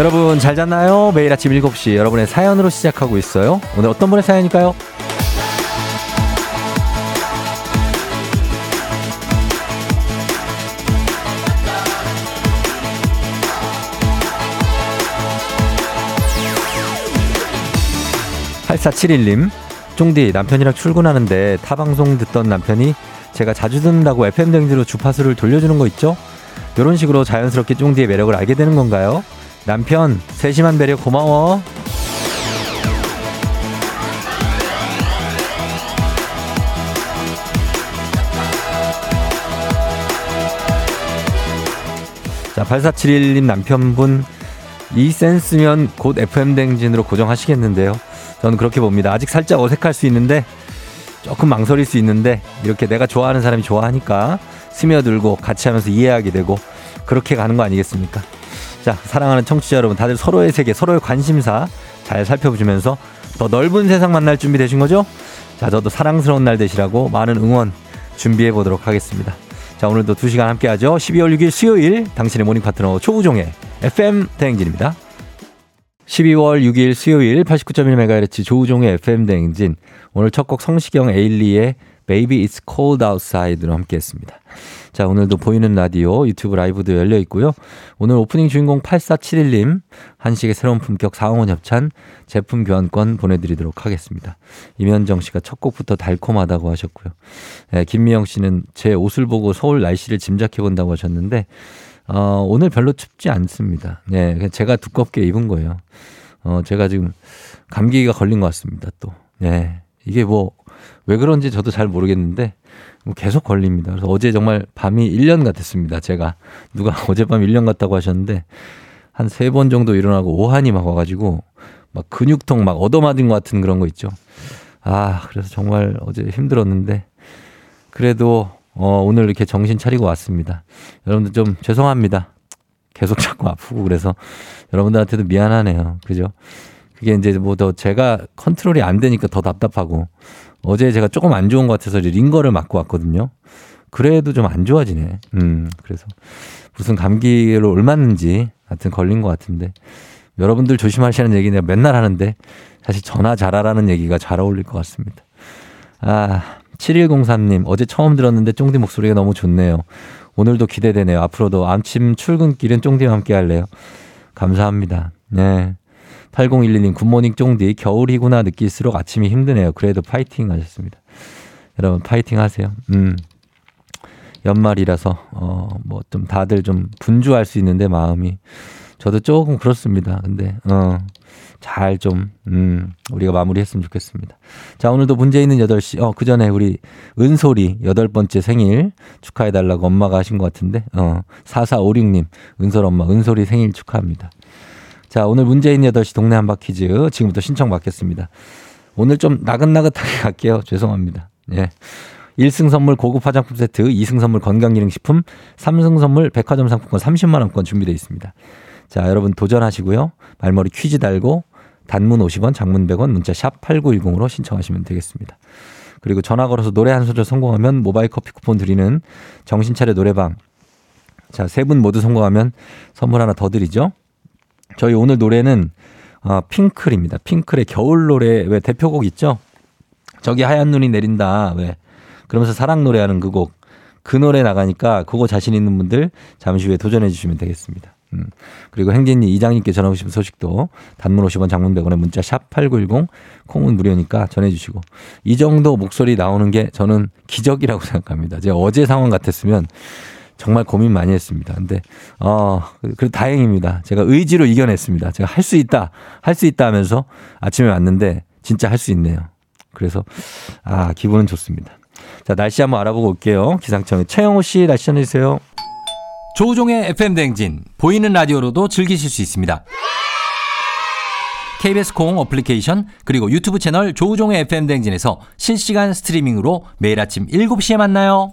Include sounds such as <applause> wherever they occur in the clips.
여러분 잘 잤나요? 매일 아침 7시 여러분의 사연으로 시작하고 있어요. 오늘 어떤 분의 사연일까요? 8471님, 쫑디 남편이랑 출근하는데 타 방송 듣던 남편이 제가 자주 듣는다고 FM댕진으로 주파수를 돌려주는 거 있죠? 이런 식으로 자연스럽게 쫑디의 매력을 알게 되는 건가요? 남편 세심한 매력 고마워. 자, 8471님 남편분, 이 센스면 곧 FM댕진으로 고정하시겠는데요. 저는 그렇게 봅니다. 아직 살짝 어색할 수 있는데, 조금 망설일 수 있는데, 이렇게 내가 좋아하는 사람이 좋아하니까 스며들고 같이 하면서 이해하게 되고 그렇게 가는 거 아니겠습니까? 자, 사랑하는 청취자 여러분, 다들 서로의 세계, 서로의 관심사 잘 살펴보시면서 더 넓은 세상 만날 준비 되신 거죠? 자, 저도 사랑스러운 날 되시라고 많은 응원 준비해 보도록 하겠습니다. 자, 오늘도 2시간 함께하죠. 12월 6일 수요일, 당신의 모닝 파트너 조우종의 FM 대행진입니다. 12월 6일 수요일 89.1MHz 조우종의 FM댕진. 오늘 첫 곡 성시경 에일리의 Baby It's Cold Outside로 함께했습니다. 자, 오늘도 보이는 라디오, 유튜브 라이브도 열려있고요. 오늘 오프닝 주인공 8471님, 한식의 새로운 품격 상홍원 협찬 제품 교환권 보내드리도록 하겠습니다. 임현정 씨가 첫 곡부터 달콤하다고 하셨고요. 네, 김미영 씨는 제 옷을 보고 서울 날씨를 짐작해본다고 하셨는데, 오늘 별로 춥지 않습니다. 네, 그냥 제가 두껍게 입은 거예요. 제가 지금 감기가 걸린 것 같습니다, 또. 네, 이게 뭐, 왜 그런지 저도 잘 모르겠는데, 뭐 계속 걸립니다. 그래서 어제 정말 밤이 1년 같았습니다, 제가. 누가 어젯밤 1년 같다고 하셨는데, 한 3번 정도 일어나고 오한이 막 와가지고, 막 근육통 막 얻어맞은 것 같은 그런 거 있죠. 아, 그래서 정말 어제 힘들었는데, 그래도, 오늘 이렇게 정신 차리고 왔습니다. 여러분들 좀 죄송합니다. 계속 자꾸 아프고 그래서 여러분들한테도 미안하네요. 그죠? 그게 이제 뭐 더 제가 컨트롤이 안 되니까 더 답답하고, 어제 제가 조금 안 좋은 것 같아서 링거를 맞고 왔거든요. 그래도 좀 안 좋아지네. 그래서 무슨 감기로 옮았는지 하여튼 걸린 것 같은데, 여러분들 조심하시라는 얘기 내가 맨날 하는데, 사실 전화 잘하라는 얘기가 잘 어울릴 것 같습니다. 아, 7103님, 어제 처음 들었는데 쫑디 목소리가 너무 좋네요. 오늘도 기대되네요. 앞으로도 아침 출근길은 쫑디와 함께 할래요. 감사합니다. 네. 8011님, 굿모닝 쫑디. 겨울이구나 느낄수록 아침이 힘드네요. 그래도 파이팅 하셨습니다. 여러분 파이팅 하세요. 연말이라서 뭐 좀 다들 좀 분주할 수 있는데 마음이. 저도 조금 그렇습니다. 근데 잘 좀 우리가 마무리했으면 좋겠습니다. 자, 오늘도 문제 있는 8시. 그 전에 우리 은솔이 8번째 생일 축하해달라고 엄마가 하신 것 같은데, 4456님, 은솔 엄마, 은솔이 생일 축하합니다. 자, 오늘 문제 있는 8시 동네 한바퀴즈 지금부터 신청 받겠습니다. 오늘 좀 나긋나긋하게 갈게요. 죄송합니다. 예. 1승 선물 고급 화장품 세트, 2승 선물 건강기능식품, 3승 선물 백화점 상품권 30만원권 준비되어 있습니다. 자, 여러분 도전하시고요. 말머리 퀴즈 달고 단문 50원, 장문 100원, 문자 샵 8910으로 신청하시면 되겠습니다. 그리고 전화 걸어서 노래 한 소절 성공하면 모바일 커피 쿠폰 드리는 정신차려 노래방. 자, 세 분 모두 성공하면 선물 하나 더 드리죠. 저희 오늘 노래는 핑클입니다. 핑클의 겨울 노래, 왜 대표곡 있죠? 저기 하얀 눈이 내린다. 왜? 그러면서 사랑 노래하는 그 곡. 그 노래 나가니까 그거 자신 있는 분들 잠시 후에 도전해 주시면 되겠습니다. 그리고 행진님, 이장님께 전하고 싶은 소식도 단문 50원, 장문 100원에 문자 샵 8910, 콩은 무료니까 전해주시고. 이 정도 목소리 나오는 게 저는 기적이라고 생각합니다. 제가 어제 상황 같았으면 정말 고민 많이 했습니다. 근데 그래도 다행입니다. 제가 의지로 이겨냈습니다. 제가 할 수 있다, 할 수 있다 하면서 아침에 왔는데 진짜 할 수 있네요. 그래서 기분은 좋습니다. 자, 날씨 한번 알아보고 올게요. 기상청의 최영호 씨, 날씨 전해주세요. 조우종의 FM댕진, 보이는 라디오로도 즐기실 수 있습니다. KBS 콩 어플리케이션, 그리고 유튜브 채널 조우종의 FM댕진에서 실시간 스트리밍으로 매일 아침 7시에 만나요.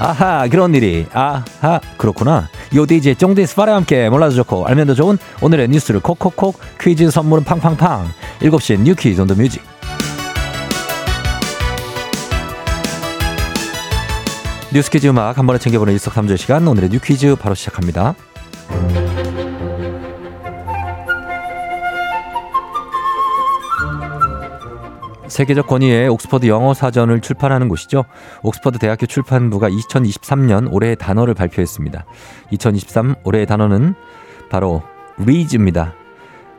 아하, 그런 일이. 아하, 그렇구나. 요 DJ 쫑디스 파레와 함께 몰라도 좋고 알면 더 좋은 오늘의 뉴스를 콕콕콕, 퀴즈 선물은 팡팡팡. 7시엔 뉴 퀴즈 온 더 뮤직. 뉴스퀴즈 음악 한 번에 챙겨보는 일석삼조의 시간, 오늘의 뉴퀴즈 바로 시작합니다. 세계적 권위의 옥스퍼드 영어 사전을 출판하는 곳이죠. 옥스퍼드 대학교 출판부가 2023년 올해의 단어를 발표했습니다. 2023 올해의 단어는 바로 리즈입니다.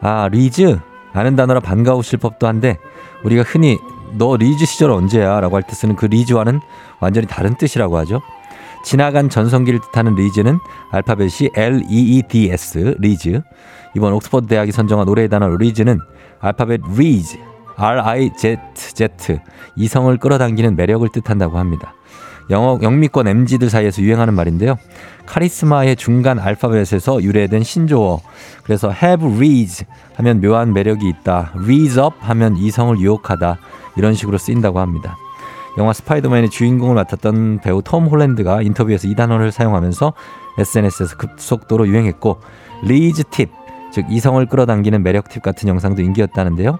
아, 리즈? 아는 단어라 반가우실 법도 한데 우리가 흔히 너 리즈 시절 언제야? 라고 할 때 쓰는 그 리즈와는 완전히 다른 뜻이라고 하죠. 지나간 전성기를 뜻하는 리즈는 알파벳이 L-E-E-D-S, 리즈. 이번 옥스퍼드 대학이 선정한 올해의 단어 리즈는 알파벳 리즈, R-I-Z-Z, 이성을 끌어당기는 매력을 뜻한다고 합니다. 영어 영미권 MZ들 사이에서 유행하는 말인데요. 카리스마의 중간 알파벳에서 유래된 신조어. 그래서 have reach 하면 묘한 매력이 있다, reach up 하면 이성을 유혹하다, 이런 식으로 쓰인다고 합니다. 영화 스파이더맨의 주인공을 맡았던 배우 톰 홀랜드가 인터뷰에서 이 단어를 사용하면서 SNS에서 급속도로 유행했고, 리즈 팁, 즉 이성을 끌어당기는 매력 팁 같은 영상도 인기였다는데요.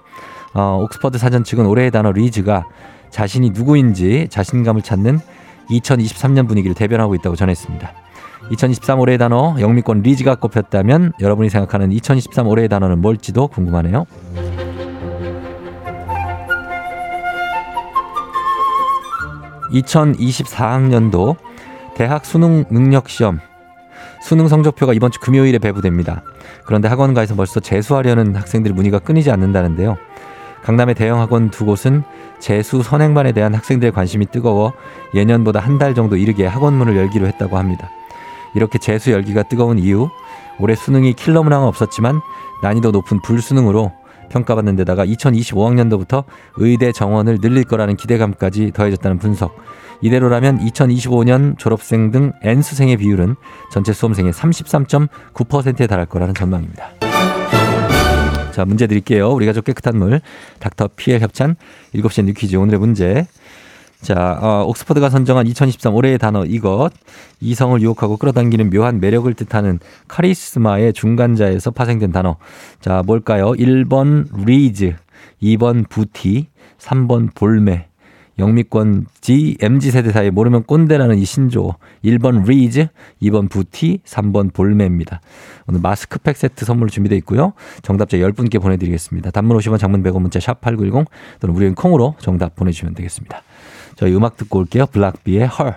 옥스퍼드 사전 측은 올해의 단어 리즈가 자신이 누구인지 자신감을 찾는 2023년 분위기를 대변하고 있다고 전했습니다. 2023 올해의 단어 영미권 리즈가 꼽혔다면 여러분이 생각하는 2023 올해의 단어는 뭘지도 궁금하네요. <laughs> 2024학년도 대학 수능 능력시험 수능 성적표가 이번 주 금요일에 배부됩니다. 그런데 학원가에서 벌써 재수하려는 학생들 문의가 끊이지 않는다는데요. 강남의 대형 학원 두 곳은 재수 선행반에 대한 학생들의 관심이 뜨거워 예년보다 한 달 정도 이르게 학원문을 열기로 했다고 합니다. 이렇게 재수 열기가 뜨거운 이유, 올해 수능이 킬러 문항은 없었지만 난이도 높은 불수능으로 평가받는 데다가 2025학년도부터 의대 정원을 늘릴 거라는 기대감까지 더해졌다는 분석. 이대로라면 2025년 졸업생 등 N수생의 비율은 전체 수험생의 33.9%에 달할 거라는 전망입니다. 자, 문제 드릴게요. 우리 가족 깨끗한 물, 닥터 피엘 협찬 7시에 뉴퀴즈 오늘의 문제. 자, 옥스퍼드가 선정한 2023 올해의 단어 이것. 이성을 유혹하고 끌어당기는 묘한 매력을 뜻하는 카리스마의 중간자에서 파생된 단어. 자, 뭘까요? 1번 리즈, 2번 부티, 3번 볼매. 영미권 MZ세대 사이에 모르면 꼰대라는 이 신조어. 1번 리즈, 2번 부티, 3번 볼매입니다. 오늘 마스크팩 세트 선물로 준비되어 있고요. 정답자 10분께 보내드리겠습니다. 단문 50원, 장문 100원, 문자 샵 8910 또는 우리는 콩으로 정답 보내주시면 되겠습니다. 저희 음악 듣고 올게요. 블락비의 헐.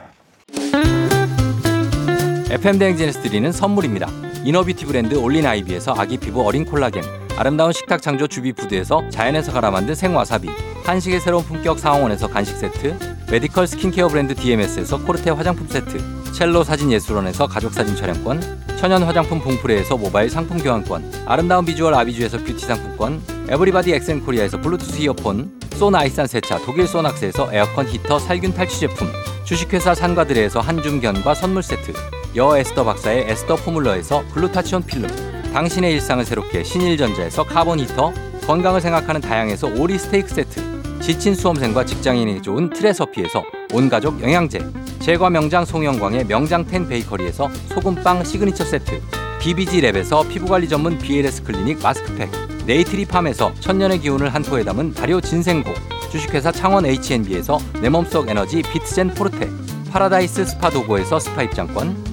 FM댕진에서 드리는 선물입니다. 이너뷰티 브랜드 올린아이비에서 아기 피부 어린 콜라겐, 아름다운 식탁 창조 주비푸드에서 자연에서 갈아 만든 생와사비, 한식의 새로운 품격 상황원에서 간식 세트, 메디컬 스킨케어 브랜드 DMS에서 코르테 화장품 세트, 첼로 사진예술원에서 가족사진 촬영권, 천연 화장품 봉프레에서 모바일 상품 교환권, 아름다운 비주얼 아비주에서 뷰티 상품권, 에브리바디 엑센코리아에서 블루투스 이어폰, 쏘나 아이산 세차 독일 쏘낙스에서 에어컨 히터 살균 탈취 제품, 주식회사 산과드레에서 한줌견과 선물 세트, 여 에스더 박사의 에스더 포뮬러에서 글루타치온 필름, 당신의 일상을 새롭게 신일전자에서 카본 히터, 건강을 생각하는 다양에서 오리 스테이크 세트, 지친 수험생과 직장인이 좋은 트레서피에서 온가족 영양제, 제과 명장 송영광의 명장텐 베이커리에서 소금빵 시그니처 세트, BBG랩에서 피부관리 전문 BLS 클리닉 마스크팩, 네이트리팜에서 천년의 기운을 한 포에 담은 발효 진생고, 주식회사 창원 H&B에서 내 몸속 에너지 비트젠 포르테, 파라다이스 스파도고에서 스파 입장권,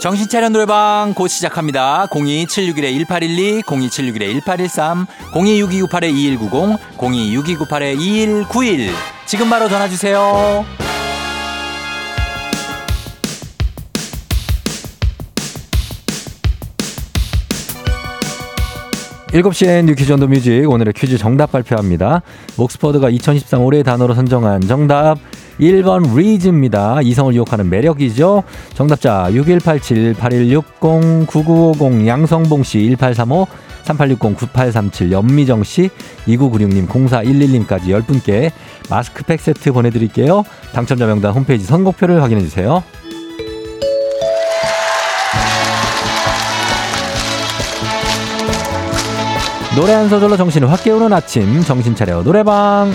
정신차려 노래방 곧 시작합니다. 02761-1812, 02761-1813, 026298-2190, 026298-2191. 지금 바로 전화주세요. 7시엔 뉴퀴즈 온 더 뮤직 오늘의 퀴즈 정답 발표합니다. 옥스퍼드가 2013 올해의 단어로 선정한 정답 1번 리즈입니다. 이성을 유혹하는 매력이죠. 정답자 6187-8160-9950 양성봉씨 1835 3860-9837 연미정씨 2996님 0411님까지 10분께 마스크팩 세트 보내드릴게요. 당첨자 명단 홈페이지 선곡표를 확인해주세요. 노래 한 소절로 정신을 확 깨우는 아침 정신 차려 노래방.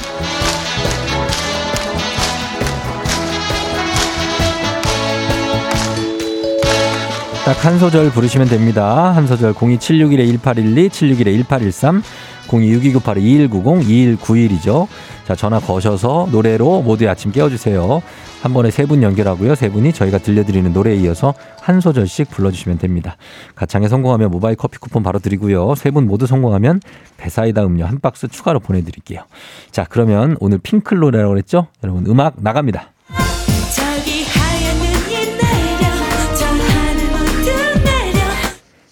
딱 한 소절 부르시면 됩니다. 한 소절 02761-1812 761-1813 026298-2190-2191이죠. 자, 전화 거셔서 노래로 모두의 아침 깨워주세요. 한 번에 세 분 연결하고요. 세 분이 저희가 들려드리는 노래에 이어서 한 소절씩 불러주시면 됩니다. 가창에 성공하면 모바일 커피 쿠폰 바로 드리고요. 세 분 모두 성공하면 배사이다 음료 한 박스 추가로 보내드릴게요. 자, 그러면 오늘 핑클 노래라고 그랬죠? 여러분 음악 나갑니다.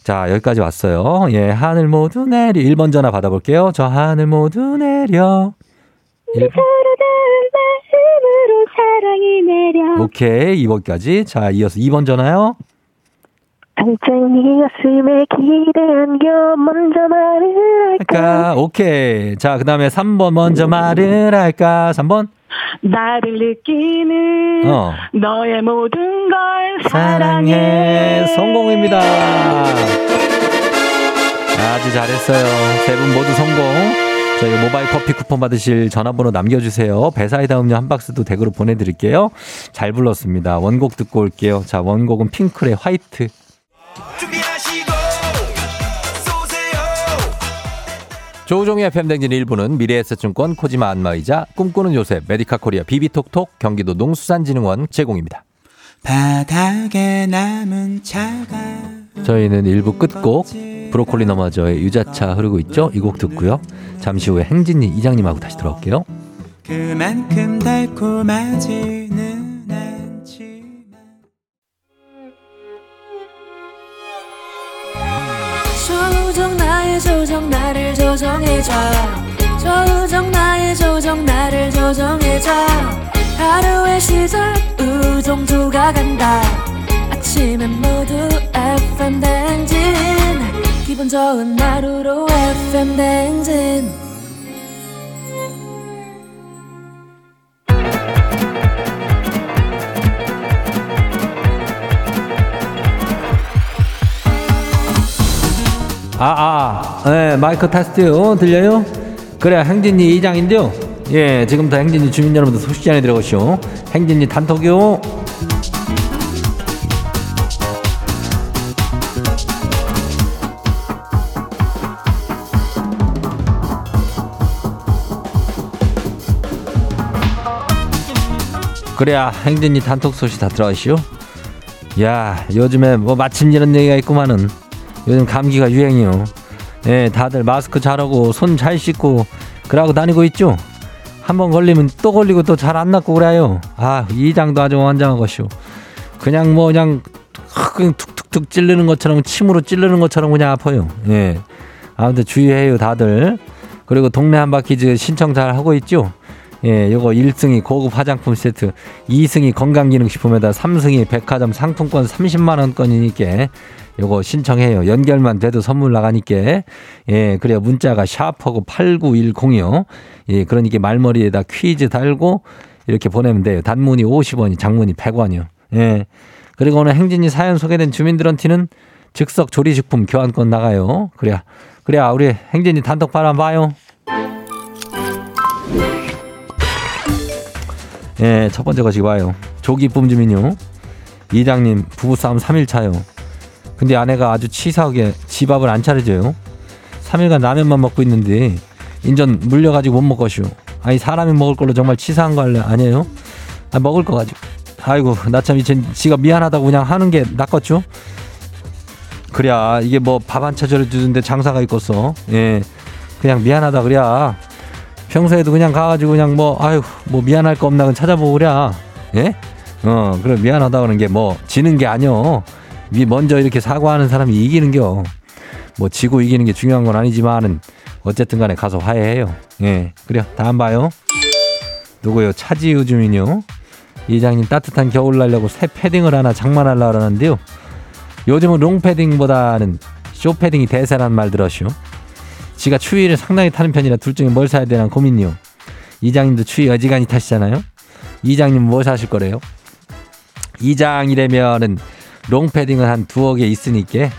자, 여기까지 왔어요. 예, 하늘 모두 내려. 1번 전화 받아볼게요. 저 하늘 모두 내려. 네 마음으로 사랑이 내려. 오케이, 2번까지. 자, 이어서 2번 전화요. 당장 네 가슴에 기대 안겨 먼저 말을 할까. 오케이. 자, 그 다음에 3번 먼저 말을 할까. 3번. 나를 느끼는 너의 모든 걸 사랑해. 성공입니다. 아주 잘했어요. 세 분 모두 성공. 저희 모바일 커피 쿠폰 받으실 전화번호 남겨주세요. 배사이다 음료 한 박스도 댁으로 보내드릴게요. 잘 불렀습니다. 원곡 듣고 올게요. 자, 원곡은 핑클의 화이트. 조우종의 FM댕진 1부는 미래에셋증권 코지마 안마의자 꿈꾸는 요셉 메디카 코리아 비비톡톡 경기도 농수산진흥원 제공입니다. 바닥에 남은 차가 저희는 1부 끝곡 브로콜리 너마저의 유자차 흐르고 있죠? 이 곡 듣고요. 잠시 후에 행진이 이장님하고 다시 돌아올게요. 그만큼 달콤하지는 조우종 나의 조정 나를 조정해줘 조우종 나의 조정 나를 조정해줘 하루의 시절 우종조가 간다 아침엔 모두 FM댕진 기분 좋은 하루로 FM댕진 네, 마이크 테스트요. 들려요? 그래, 행진이 이장인데요. 예, 지금부터 행진이 주민 여러분들 소식 전해 드려오시오. 행진이 단톡요. 그래야 행진이 단톡 소식 다 들어가시오. 야, 요즘에 뭐 마침 이런 얘기가 있구만은. 요즘 감기가 유행이요. 예, 다들 마스크 잘하고 손 잘 씻고 그러고 다니고 있죠. 한번 걸리면 또 걸리고 또 잘 안 낫고 그래요. 아, 이장도 아주 환장한 것이오. 그냥 뭐 그냥 툭툭툭 찌르는 것처럼 침으로 찌르는 것처럼 그냥 아파요. 예, 아무튼 주의해요 다들. 그리고 동네 한바퀴즈 신청 잘 하고 있죠. 예, 요거 1승이 고급 화장품 세트, 2승이 건강기능식품에다 3승이 백화점 상품권 30만원권이니까 요거 신청해요. 연결만 돼도 선물 나가니까. 예, 그래요. 문자가 샤프하고 8910이요. 예, 그러니까 말머리에다 퀴즈 달고 이렇게 보내면 돼요. 단문이 50원이, 장문이 100원이요. 예. 그리고 오늘 행진이 사연 소개된 주민들한테는 즉석 조리식품 교환권 나가요. 그래야 우리 행진이 단톡 바람 봐요. 예, 첫 번째 것이 와요. 조기 뿜주민요. 이장님, 부부싸움 3일차요. 근데 아내가 아주 치사하게 집밥을 안 차려줘요. 3일간 라면만 먹고 있는데 인전 물려가지고 못 먹것이요. 아니, 사람이 먹을 걸로 정말 치사한 거 아니에요? 아, 먹을 거 가지고. 아이고, 나 참 이제 지가 미안하다고 그냥 하는 게 낫겠죠? 그래야 이게 뭐 밥 안 차려주는데 장사가 있겠어. 예, 그냥 미안하다 그래야. 평소에도 그냥 가가지고 그냥 뭐 아유 뭐 미안할 거 없나 찾아보고 그래야. 예? 그래 미안하다 그러는 게 뭐 지는 게 아니여. 먼저 이렇게 사과하는 사람이 이기는겨. 뭐 지고 이기는 게 중요한 건 아니지만은 어쨌든 간에 가서 화해해요. 예, 그래요. 다음 봐요. 누구요? 차지우 주민요. 이장님 따뜻한 겨울 날려고 새 패딩을 하나 장만하려고 하는데요. 요즘은 롱패딩보다는 쇼패딩이 대세라는 말 들었슈. 지가 추위를 상당히 타는 편이라 둘 중에 뭘 사야 되나 고민요. 이장님도 추위 어지간히 타시잖아요. 이장님 뭐 사실 거래요? 이장이라면은 롱패딩은 한 두어 개 있으니까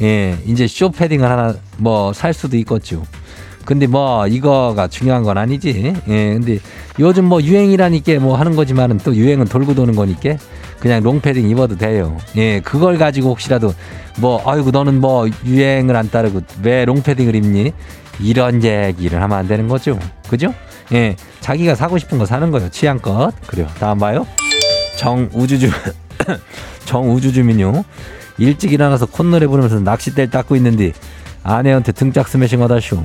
예, 이제 쇼패딩을 하나 뭐 살 수도 있겠죠. 근데 뭐 이거가 중요한 건 아니지. 예, 근데 요즘 뭐 유행이라니까 뭐 하는 거지만은 또 유행은 돌고 도는 거니까 그냥 롱패딩 입어도 돼요. 예, 그걸 가지고 혹시라도 뭐 아이고 너는 뭐 유행을 안 따르고 왜 롱패딩을 입니? 이런 얘기를 하면 안 되는 거죠. 그죠? 예, 자기가 사고 싶은 거 사는 거예요. 취향껏. 그래요. 다음 봐요. 정우주주민요. 일찍 일어나서 콧노래 부르면서 낚싯대를 닦고 있는데 아내한테 등짝 스매싱 하다쇼.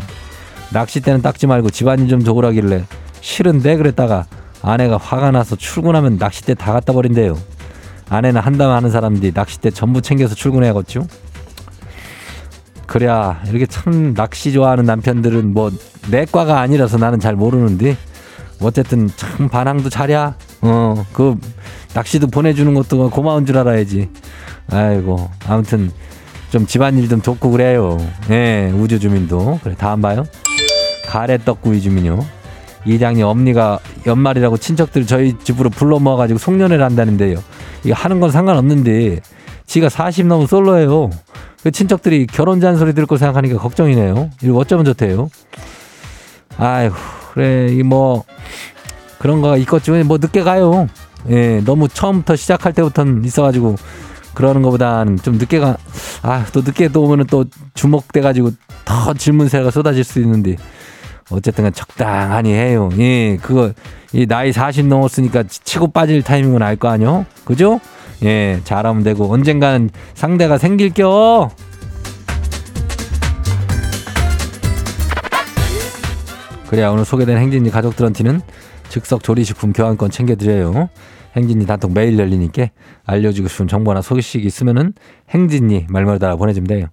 낚싯대는 닦지 말고 집안일 좀 도우라길래 싫은데 그랬다가 아내가 화가 나서 출근하면 낚싯대 다 갖다 버린대요. 아내는 한담 하는 사람인데 낚싯대 전부 챙겨서 출근해야겠죠. 그래야 이렇게 참 낚시 좋아하는 남편들은 뭐 내과가 아니라서 나는 잘 모르는데 어쨌든 참 반항도 잘이야. 그 낚시도 보내주는 것도 고마운 줄 알아야지. 아이고 아무튼 좀 집안일 좀 돕고 그래요. 예, 우주 주민도 그래. 다음 봐요. 가래떡구이 주민요. 이장님 엄니가 연말이라고 친척들 저희 집으로 불러 모아가지고 송년회를 한다는데요. 이거 하는 건 상관없는데 지가 40 넘은 솔로예요. 그 친척들이 결혼 잔소리 들을 거 생각하니까 걱정이네요. 이거 어쩌면 좋대요. 아이고 그래 뭐 그런 거 있겠지만 뭐 늦게 가요. 예, 너무 처음부터 시작할 때부터는 있어가지고 그러는 것보다는 좀 늦게 가. 아, 또 늦게 또 오면은 또 주목돼가지고 더 질문세가 쏟아질 수 있는데 어쨌든 적당히 해요. 예, 그거 이 나이 40 넘었으니까 치고 빠질 타이밍은 알 거 아니요? 그죠? 예, 잘하면 되고 언젠가는 상대가 생길겨. 그래야 오늘 소개된 행진이 가족들한테는 즉석 조리식품 교환권 챙겨드려요. 행진이 단톡 메일 열리니까 알려주고 싶은 정보나 소식이 있으면은 행진이 말머리 달아 보내주면 돼요.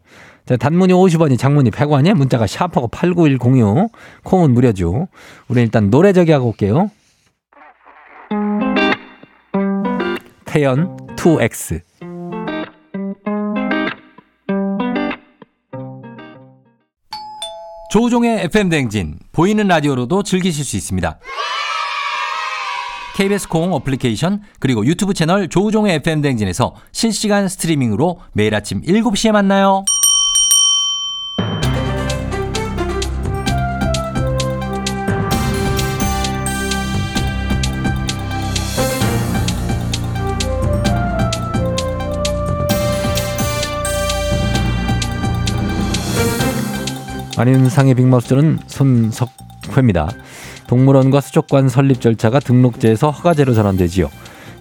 자, 단문이 50원이 장문이 100원이에요. 문자가 샵하고 89106 콩은 무료죠. 우리 일단 노래 저기 하고 올게요. 태연 2X. 조우종의 FM댕진 보이는 라디오로도 즐기실 수 있습니다. KBS 콩 어플리케이션 그리고 유튜브 채널 조우종의 FM댕진에서 실시간 스트리밍으로 매일 아침 7시에 만나요. 안윤상의 빅마우스는 손석회입니다. 동물원과 수족관 설립 절차가 등록제에서 허가제로 전환되지요.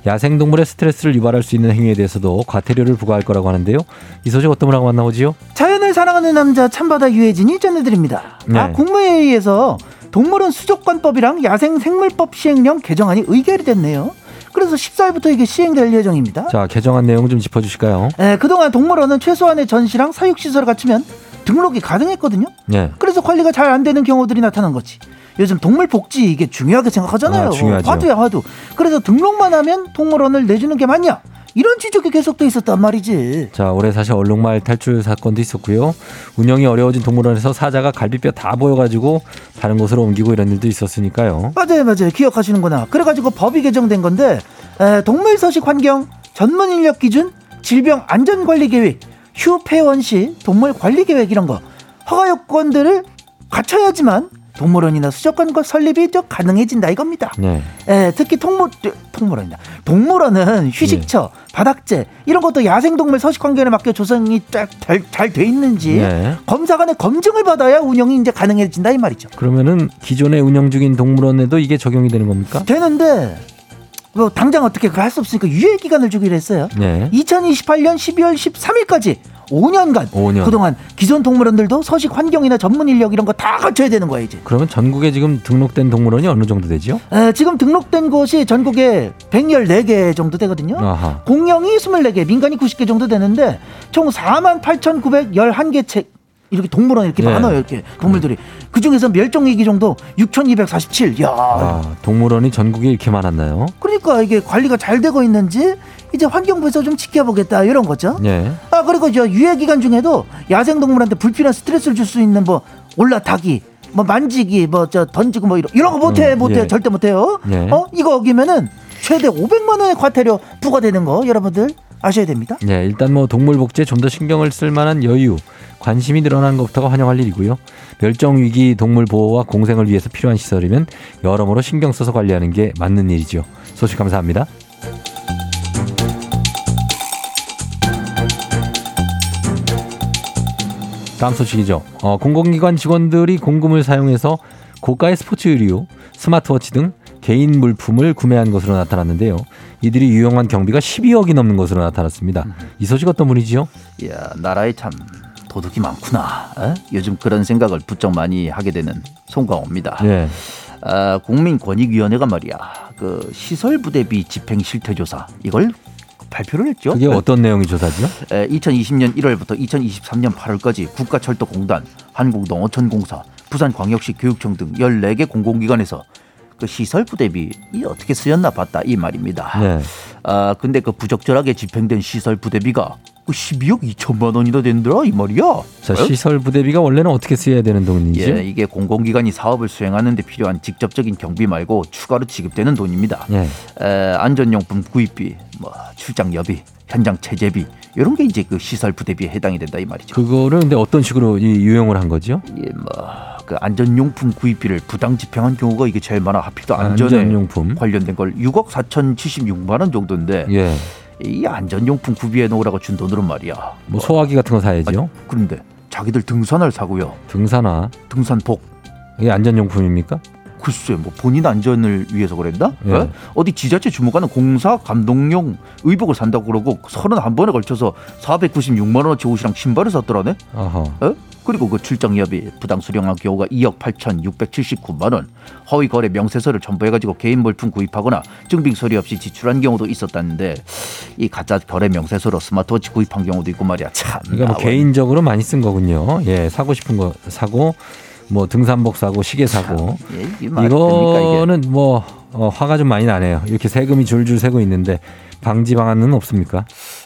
야생동물의 스트레스를 유발할 수 있는 행위에 대해서도 과태료를 부과할 거라고 하는데요. 이 소식 어떤 분하고 만나보지요? 자연을 사랑하는 남자 참바다 유해진이 전해드립니다. 네. 국무회의에서 동물원 수족관법이랑 야생생물법 시행령 개정안이 의결이 됐네요. 그래서 14일부터 이게 시행될 예정입니다. 자, 개정안 내용 좀 짚어주실까요? 네, 그동안 동물원은 최소한의 전시랑 사육시설을 갖추면 등록이 가능했거든요. 네. 그래서 관리가 잘 안 되는 경우들이 나타난 거지. 요즘 동물 복지 이게 중요하게 생각하잖아요. 중요하죠. 화두야 화두. 그래서 등록만 하면 동물원을 내주는 게 맞냐 이런 지적이 계속돼 있었단 말이지. 자, 올해 사실 얼룩말 탈출 사건도 있었고요. 운영이 어려워진 동물원에서 사자가 갈비뼈 다 보여가지고 다른 곳으로 옮기고 이런 일도 있었으니까요. 맞아요. 기억하시는구나. 그래가지고 법이 개정된 건데 동물 서식 환경 전문 인력 기준 질병 안전 관리 계획 휴폐원 시 동물 관리 계획 이런 거 허가 요건들을 갖춰야지만 동물원이나 수족관과 설립이 좀 가능해진다 이겁니다. 네. 예, 특히 동물원은 휴식처, 네. 바닥재 이런 것도 야생동물 서식 환경에 맡겨 조성이 잘 돼 있는지 네. 검사관의 검증을 받아야 운영이 이제 가능해진다 이 말이죠. 그러면은 기존에 운영 중인 동물원에도 이게 적용이 되는 겁니까? 되는데. 뭐 당장 어떻게 할 수 없으니까 유예 기간을 주기로 했어요. 네. 2028년 12월 13일까지 5년간. 그동안 기존 동물원들도 서식 환경이나 전문 인력 이런 거 다 갖춰야 되는 거야 이제. 그러면 전국에 지금 등록된 동물원이 어느 정도 되죠? 지금 등록된 곳이 전국에 114개 정도 되거든요. 아하. 공영이 24개, 민간이 90개 정도 되는데 총 48,911개 이렇게 동물원에 이렇게 많아요. 이렇게 동물들이. 그중에서 멸종위기 정도 6,247. 야, 아, 동물원이 전국에 이렇게 많았나요? 그러니까 이게 관리가 잘 되고 있는지 이제 환경부에서 좀 지켜보겠다 이런 거죠. 예. 아, 그리고 저 유해 기간 중에도 야생 동물한테 불필요한 스트레스를 줄 수 있는 뭐 올라타기, 뭐 만지기, 뭐 저 던지고 뭐 이런 거 못해. 예. 절대 못해요. 예. 어, 이거 어기면은 최대 500만 원의 과태료 부과되는 거 여러분들 아셔야 됩니다. 네, 일단 뭐 동물 복지에 좀 더 신경을 쓸 만한 여유, 관심이 늘어난 것부터가 환영할 일이고요. 멸종 위기 동물 보호와 공생을 위해서 필요한 시설이면 여러모로 신경 써서 관리하는 게 맞는 일이죠. 소식 감사합니다. 다음 소식이죠. 공공기관 직원들이 공금을 사용해서 고가의 스포츠 의류, 스마트워치 등 개인 물품을 구매한 것으로 나타났는데요. 이들이 유용한 경비가 12억이 넘는 것으로 나타났습니다. 이 소식 어떤 분이지요? 야, 나라에 참 도둑이 많구나. 에? 요즘 그런 생각을 부쩍 많이 하게 되는 송강호입니다. 예. 아, 국민권익위원회가 말이야, 그 시설부대비 집행실태조사 이걸 발표를 했죠. 그게 어떤 내용이 조사죠? 2020년 1월부터 2023년 8월까지 국가철도공단, 한국농어촌공사, 부산광역시 교육청 등 14개 공공기관에서 그 시설 부대비 이 어떻게 쓰였나 봤다 이 말입니다. 네. 아, 근데 그 부적절하게 집행된 시설 부대비가 12억 2천만 원이나 된다 이 말이야. 자, 시설 부대비가 원래는 어떻게 쓰여야 되는 돈인지? 예, 이게 공공기관이 사업을 수행하는 데 필요한 직접적인 경비 말고 추가로 지급되는 돈입니다. 네. 안전용품 구입비, 뭐 출장 여비, 현장 체재비 이런 게 이제 그 시설 부대비에 해당이 된다 이 말이죠. 그거를 근데 어떤 식으로 유용을 한 거죠? 예, 뭐 그 안전용품 구입비를 부당 집행한 경우가 이게 제일 많아. 하필 또 안전용품 관련된 걸 6억 4,076만 원 정도인데. 예. 이 안전용품 구비해 놓으라고 준 돈으로 말이야. 뭐 소화기 같은 거 사야죠. 아니, 그런데 자기들 등산화를 사고요. 등산화, 등산복. 이게 안전용품입니까? 글쎄, 뭐 본인 안전을 위해서 그랬나? 예. 네? 어디 지자체 주무관은 공사 감독용 의복을 산다고 그러고 31번에 걸쳐서 496만 원어치 옷이랑 신발을 샀더라네. 아하. 네? 그리고 그 출장협의 부당 수령한 경우가 2억 8,679만 원. 허위 거래 명세서를 첨부해가지고 개인 물품 구입하거나 증빙 서류 없이 지출한 경우도 있었다는데, 이 가짜 거래 명세서로 스마트워치 구입한 경우도 있고 말이야. 참. 그러니까 뭐 개인적으로 많이 쓴 거군요. 예, 사고 싶은 거 사고. 뭐 등산복 사고 시계 사고. 예, 이거는 뭐 화가 좀 많이 나네요. 이렇게 세금이 줄줄 새고 있는데 방지 방안은 없습니까?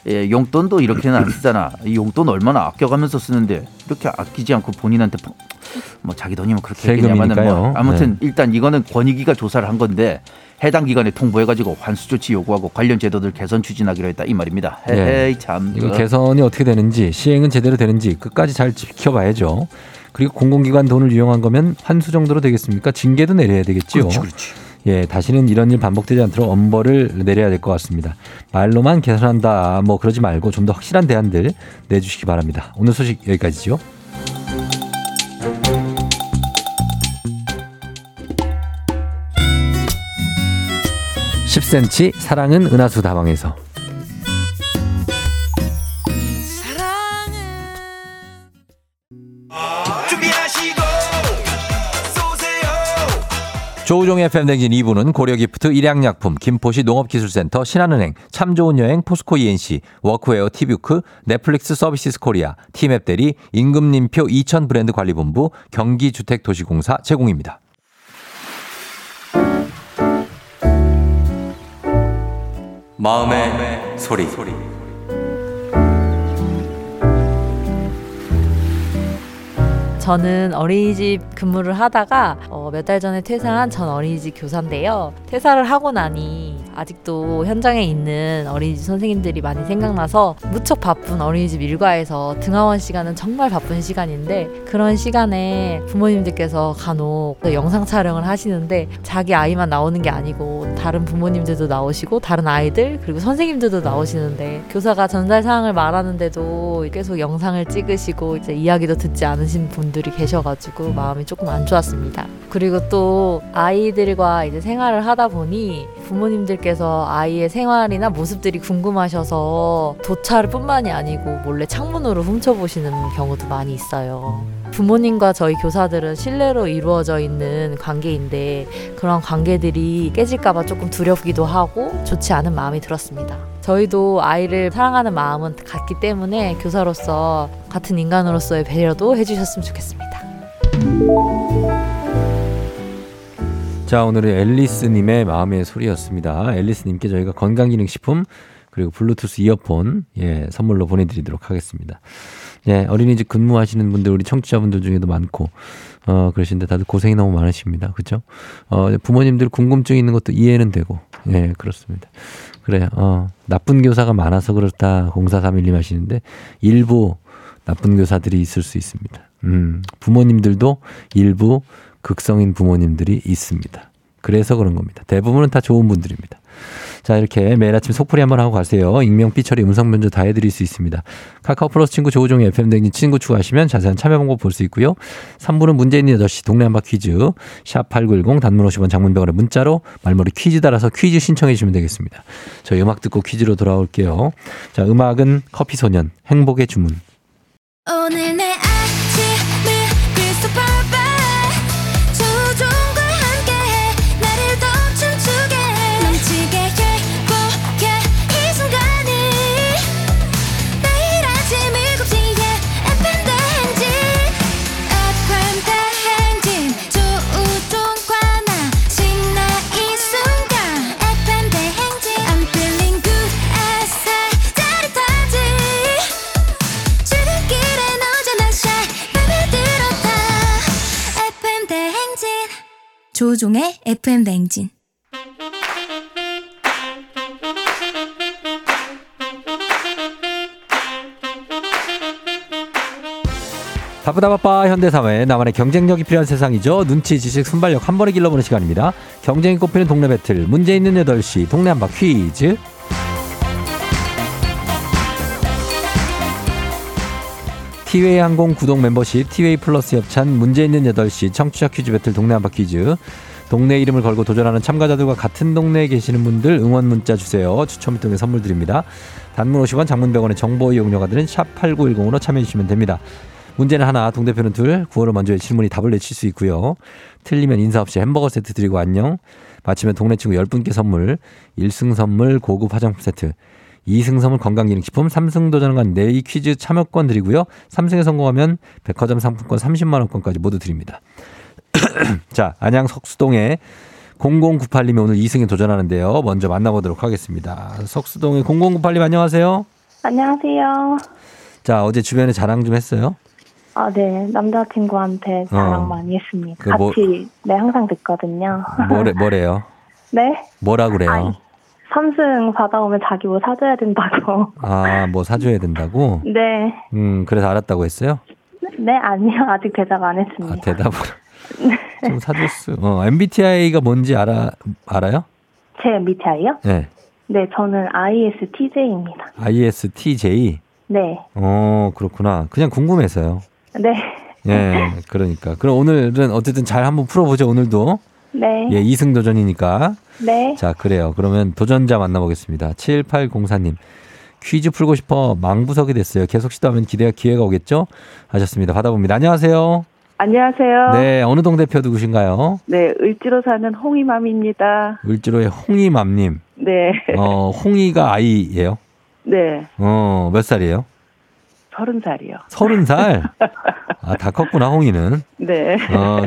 예, 용돈도 이렇게는 안 쓰잖아. 이 용돈 얼마나 아껴가면서 쓰는데 이렇게 아끼지 않고 본인한테 뭐 자기 돈이면 그렇게 세금이니까요. 뭐 아무튼 네. 일단 이거는 권익위가 조사를 한 건데 해당 기관에 통보해가지고 환수 조치 요구하고 관련 제도들 개선 추진하기로 했다 이 말입니다. 헤헤이. 예. 참. 이거 개선이 어떻게 되는지 시행은 제대로 되는지 끝까지 잘 지켜봐야죠. 그리고 공공기관 돈을 이용한 거면 환수 정도로 되겠습니까? 징계도 내려야 되겠지요. 그렇지, 그렇지. 예, 다시는 이런 일 반복되지 않도록 엄벌을 내려야 될 것 같습니다. 말로만 개선한다 뭐 그러지 말고 좀 더 확실한 대안들 내주시기 바랍니다. 오늘 소식 여기까지죠. 십센치 사랑은 은하수 다방에서. 조우종의 FM댕진 2부는 고려기프트, 일양약품, 김포시 농업기술센터, 신한은행, 참 좋은 여행, 포스코 ENC, 워크웨어, 티뷰크, 넷플릭스 서비스 코리아, 티맵 대리, 임금님표 2000 브랜드 관리본부, 경기주택도시공사 제공입니다. 마음의 소리. 저는 어린이집 근무를 하다가 몇 달 전에 퇴사한 전 어린이집 교사인데요. 퇴사를 하고 나니 아직도 현장에 있는 어린이집 선생님들이 많이 생각나서 무척 바쁜 어린이집 일과에서 등하원 시간은 정말 바쁜 시간인데 그런 시간에 부모님들께서 간혹 영상 촬영을 하시는데 자기 아이만 나오는 게 아니고 다른 부모님들도 나오시고 다른 아이들 그리고 선생님들도 나오시는데 교사가 전달 사항을 말하는데도 계속 영상을 찍으시고 이제 이야기도 듣지 않으신 분들 계셔가지고 마음이 조금 안 좋았습니다. 그리고 또 아이들과 이제 생활을 하다 보니 부모님들께서 아이의 생활이나 모습들이 궁금하셔서 도차를 뿐만이 아니고 몰래 창문으로 훔쳐보시는 경우도 많이 있어요. 부모님과 저희 교사들은 신뢰로 이루어져 있는 관계인데 그런 관계들이 깨질까봐 조금 두렵기도 하고 좋지 않은 마음이 들었습니다. 저희도 아이를 사랑하는 마음은 같기 때문에 교사로서 같은 인간으로서의 배려도 해주셨으면 좋겠습니다. 자, 오늘은 앨리스님의 마음의 소리였습니다. 앨리스님께 저희가 건강기능식품 그리고 블루투스 이어폰 선물로 보내드리도록 하겠습니다. 어린이집 근무하시는 분들 우리 청취자분들 중에도 많고 그러신데 다들 고생이 너무 많으십니다. 그렇죠? 부모님들 궁금증이 있는 것도 이해는 되고 그렇습니다. 그래요. 나쁜 교사가 많아서 그렇다 0431님 하시는데 일부 나쁜 교사들이 있을 수 있습니다. 부모님들도 일부 극성인 부모님들이 있습니다. 그래서 그런 겁니다. 대부분은 다 좋은 분들입니다. 자, 이렇게 매일 아침 속풀이 한번 하고 가세요. 익명, 삐처리, 음성 변조 다 해드릴 수 있습니다. 카카오 플러스 친구 조우종의 FM댕진 친구 추가하시면 자세한 참여 방법 볼 수 있고요. 3부는 문재인 8시 동네 한바 퀴즈 샵 8910 단문 50원 장문병원의 문자로 말머리 퀴즈 달아서 퀴즈 신청해 주시면 되겠습니다. 저희 음악 듣고 퀴즈로 돌아올게요. 자, 음악은 커피소년 행복의 주문. 오늘 내 조우종의 FM댕진. 바쁘다 바빠 현대사회, 나만의 경쟁력이 필요한 세상이죠. 눈치, 지식, 순발력 한 번에 길러보는 시간입니다. 경쟁이 꼽히는 동네 배틀, 문제 있는 8시 동네 한바 퀴즈. 티웨이 항공 구독 멤버십, 티웨이 플러스 협찬, 문제 있는 8시, 청취자 퀴즈 배틀 동네 한바 퀴즈. 동네 이름을 걸고 도전하는 참가자들과 같은 동네에 계시는 분들 응원 문자 주세요. 추첨을 통해 선물 드립니다. 단문 50원, 장문 100원의 정보 이용료가 드는 샵 8910으로 참여해 주시면 됩니다. 문제는 하나, 동대표는 둘, 구호를 먼저 질문이 답을 내칠 수 있고요. 틀리면 인사 없이 햄버거 세트 드리고 안녕. 마치면 동네 친구 10분께 선물, 1승 선물 고급 화장품 세트, 2승 선물 건강기능식품, 3승 도전관 내일 퀴즈 참여권 드리고요. 3승에 성공하면 백화점 상품권 30만원권까지 모두 드립니다. 자, 안양 석수동에 0098님이 오늘 2승에 도전하는데요. 먼저 만나보도록 하겠습니다. 석수동의 0098님 안녕하세요. 안녕하세요. 자, 어제 주변에 자랑 좀 했어요? 아, 네. 남자친구한테 자랑 많이 했습니다. 같이 항상 듣거든요. 뭐래요? 네? 뭐라 그래요? 아니. 3승 받아오면 자기 뭐 사줘야 된다고. 아, 뭐 사줘야 된다고? 네. 그래서 알았다고 했어요? 네, 아니요. 아직 대답 안 했습니다. 아, 대답을. 네. 좀 사줬어. MBTI가 뭔지 알아요? 제 MBTI요? 네. 네, 저는 ISTJ입니다. ISTJ? 네. 그렇구나. 그냥 궁금해서요. 네. 예, 그러니까. 그럼 오늘은 어쨌든 잘 한번 풀어보죠, 오늘도. 네. 예, 2승 도전이니까. 네. 자, 그래요. 그러면 도전자 만나보겠습니다. 7804님. 퀴즈 풀고 싶어 망부석이 됐어요. 계속 시도하면 기회가 오겠죠? 하셨습니다. 받아봅니다. 안녕하세요. 안녕하세요. 네, 어느 동 대표 누구신가요? 네, 을지로 사는 홍이맘입니다. 을지로의 홍이맘님. 네. 홍이가 아이예요? 네. 몇 살이에요? 30살이요. 30살? 아, 다 컸구나, 홍이는. 네.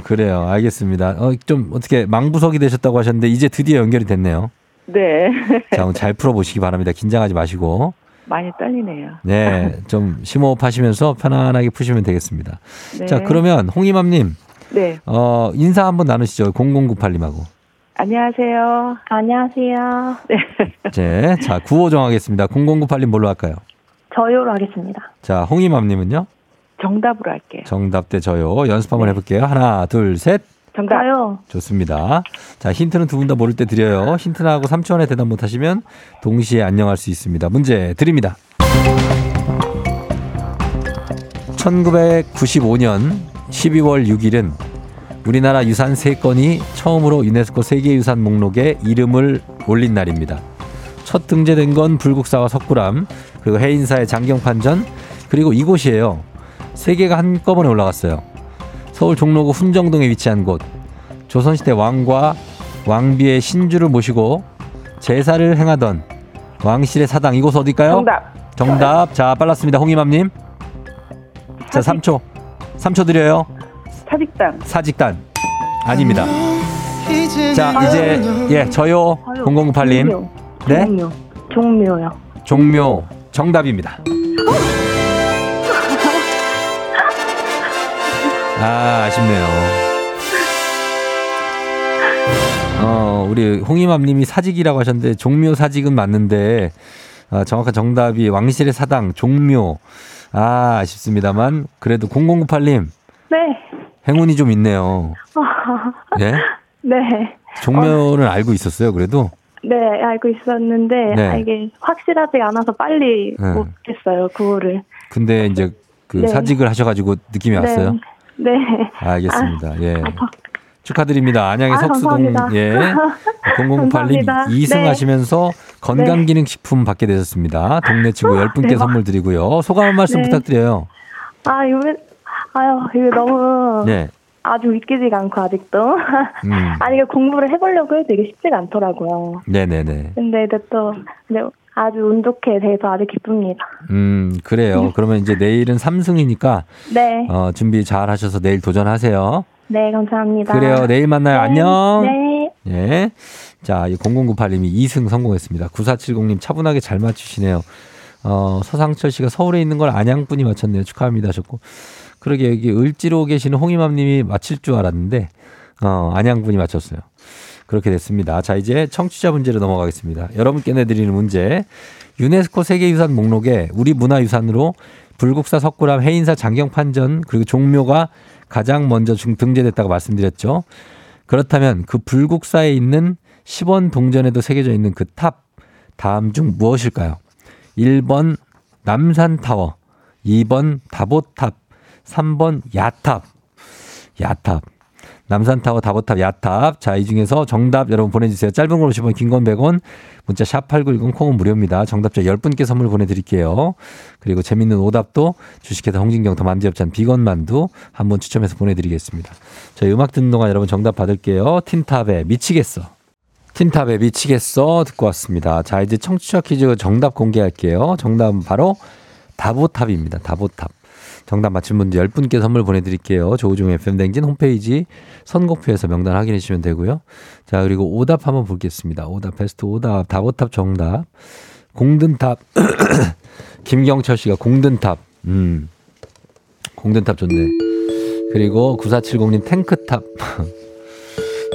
그래요. 알겠습니다. 좀 어떻게 망부석이 되셨다고 하셨는데 이제 드디어 연결이 됐네요. 네. 자, 오늘 잘 풀어보시기 바랍니다. 긴장하지 마시고. 많이 떨리네요. 네. 좀 심호흡하시면서 편안하게 푸시면 되겠습니다. 네. 자, 그러면 홍이맘님. 네. 인사 한번 나누시죠. 0098님하고. 안녕하세요. 안녕하세요. 네. 자, 구호 정하겠습니다. 0098님 뭘로 할까요? 저요로 하겠습니다. 자, 홍이맘님은요? 정답으로 할게요. 정답 대 저요. 연습 한번 해볼게요. 하나, 둘, 셋. 정답요. 좋습니다. 자, 힌트는 두 분 다 모를 때 드려요. 힌트 나하고 3초 안에 대답 못하시면 동시에 안녕할 수 있습니다. 문제 드립니다. 1995년 12월 6일은 우리나라 유산 3건이 처음으로 유네스코 세계유산 목록에 이름을 올린 날입니다. 첫 등재된 건 불국사와 석굴암, 그리고 해인사의 장경판전, 그리고 이곳이에요. 세 개가 한꺼번에 올라갔어요. 서울 종로구 훈정동에 위치한 곳, 조선시대 왕과 왕비의 신주를 모시고 제사를 행하던 왕실의 사당, 이곳 어딜까요? 정답. 자, 빨랐습니다. 홍이맘님. 자, 3초. 3초 드려요. 사직단. 아닙니다. 자, 이제, 예, 저요. 0098님. 종묘요. 종묘. 정답입니다. 아, 아쉽네요. 우리 홍이맘님이 사직이라고 하셨는데, 종묘 사직은 맞는데, 정확한 정답이 왕실의 사당, 종묘. 아, 아쉽습니다만, 그래도 0098님. 네. 행운이 좀 있네요. 네? 네. 종묘를 알고 있었어요, 그래도? 네, 알고 있었는데, 네. 이게 확실하지 않아서 빨리 못했어요, 그거를. 근데 이제 그 네. 사직을 하셔가지고 느낌이 왔어요? 네. 알겠습니다. 예. 축하드립니다. 안양의 석수동, 예. 0098님 2승 네. 하시면서 건강기능식품 받게 되셨습니다. 동네 친구 10분께 선물 드리고요. 소감 한 말씀 부탁드려요. 이거 너무 아주 믿기지가 않고 아직도. 이거 공부를 해보려고 해도 이게 쉽지가 않더라고요. 네네네. 근데 이제 또 아주 운 좋게 돼서 아주 기쁩니다. 그래요. 그러면 이제 내일은 3승이니까 네. 준비 잘 하셔서 내일 도전하세요. 네, 감사합니다. 그래요. 내일 만나요. 네. 안녕. 네. 예. 자, 0098님이 2승 성공했습니다. 9470님 차분하게 잘 맞추시네요. 서상철 씨가 서울에 있는 걸 안양분이 맞췄네요. 축하합니다 하셨고. 그러게 여기 을지로 계시는 홍이맘님이 맞힐 줄 알았는데 안양분이 맞췄어요. 그렇게 됐습니다. 자, 이제 청취자 문제로 넘어가겠습니다. 여러분께 내드리는 문제. 유네스코 세계유산 목록에 우리 문화유산으로 불국사, 석굴암, 해인사, 장경판전 그리고 종묘가 가장 먼저 등재됐다고 말씀드렸죠. 그렇다면 그 불국사에 있는 10원 동전에도 새겨져 있는 그 탑 다음 중 무엇일까요? 1번 남산타워, 2번 다보탑, 3번 야탑. 남산타워, 다보탑, 야탑. 자, 이 중에서 정답 여러분 보내주세요. 짧은 걸 50원, 긴 건 100원, 문자 샵8910 콩은 무료입니다. 정답자 10분께 선물 보내드릴게요. 그리고 재밌는 오답도 주식회사 홍진경 더 만지엽찬 비건만두 한번 추첨해서 보내드리겠습니다. 저희 음악 듣는 동안 여러분 정답 받을게요. 틴탑의 미치겠어 듣고 왔습니다. 자, 이제 청취자 퀴즈 정답 공개할게요. 정답은 바로 다보탑입니다. 다보탑. 정답 맞힌 분들 10분께 선물 보내드릴게요. 조우종 FM댕진 홈페이지 선곡표에서 명단 확인해 주시면 되고요. 자, 그리고 오답 한번 보겠습니다. 오답, 베스트 오답, 다보탑 정답. 공든탑. 김경철 씨가 공든탑. 공든탑 좋네. 그리고 9470님 탱크탑.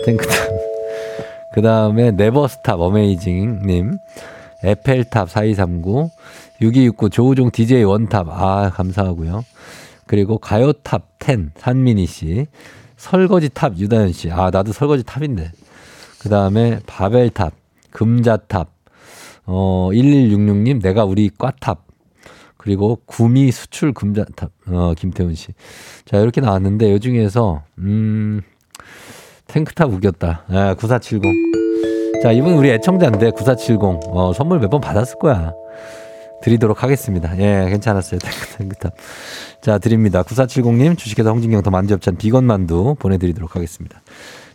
탱크탑. 그 다음에 네버스탑 어메이징님. 에펠탑 4239. 6269 조우종 DJ 원탑. 아, 감사하고요. 그리고 가요탑 10 산민희 씨. 설거지탑 유다현 씨. 아, 나도 설거지탑인데. 그 다음에 바벨탑, 금자탑, 1166님 내가 우리 과탑. 그리고 구미 수출 금자탑, 김태훈 씨. 자, 이렇게 나왔는데 이 중에서 탱크탑 우겼다. 아, 9470. 자, 이분 우리 애청자인데 9470. 선물 몇 번 받았을 거야. 드리도록 하겠습니다. 예, 괜찮았어요. 탱크탑. 자, 드립니다. 9470님, 주식회사 홍진경 더 만지엽찬 비건만두 보내드리도록 하겠습니다.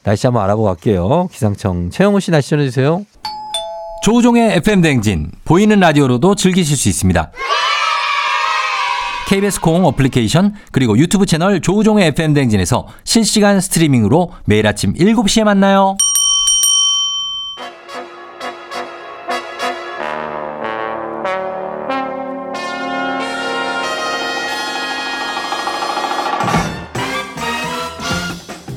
날씨 한번 알아보고 갈게요. 기상청 최영우 씨 날씨 전해주세요. 조우종의 FM댕진, 보이는 라디오로도 즐기실 수 있습니다. KBS 콩 어플리케이션 그리고 유튜브 채널 조우종의 FM댕진에서 실시간 스트리밍으로 매일 아침 7시에 만나요.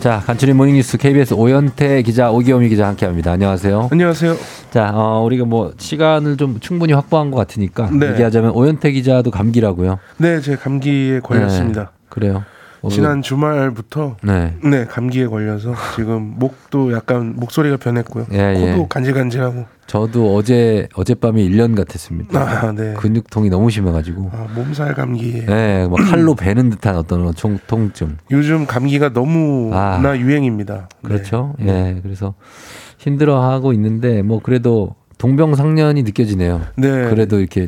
자, 간추린 모닝뉴스 KBS 오연태 기자, 오기오미 기자 함께합니다. 안녕하세요. 안녕하세요. 자, 우리가 시간을 좀 충분히 확보한 것 같으니까 얘기하자면 오연태 기자도 감기라고요? 네, 제가 감기에 걸렸습니다. 네, 그래요? 지난 주말부터 네, 감기에 걸려서 지금 목도 약간 목소리가 변했고요. 코도 간질간질하고. 저도 어젯밤이 1년 같았습니다. 아, 네. 근육통이 너무 심해가지고. 아, 몸살 감기. 네, 칼로 베는 듯한 어떤 통증. 요즘 감기가 너무나 유행입니다. 그렇죠. 네. 네, 그래서 힘들어하고 있는데 뭐 그래도 동병상련이 느껴지네요. 네. 그래도 이렇게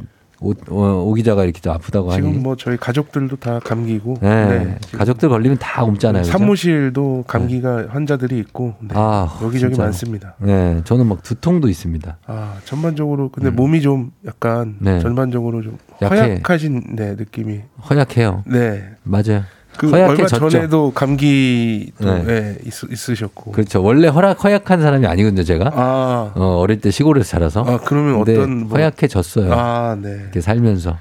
오 기자가 이렇게 아프다고 하니 지금 뭐 저희 가족들도 다 감기고 네. 네. 가족들 걸리면 다 옮잖아요. 사무실도 감기가 네. 환자들이 있고 네. 아, 여기저기 진짜. 많습니다. 네, 저는 막 두통도 있습니다. 아 전반적으로 근데 몸이 좀 약간 네. 전반적으로 좀 허약하신 네, 느낌이 허약해요. 네 맞아요. 그 얼마 전에도 감기도 네. 네, 있으셨고 그렇죠. 원래 허약한 사람이 아니거든요 제가. 아. 어릴 때 시골에서 자라서. 아 그러면 어떤 뭐... 허약해졌어요. 아 네. 이렇게 살면서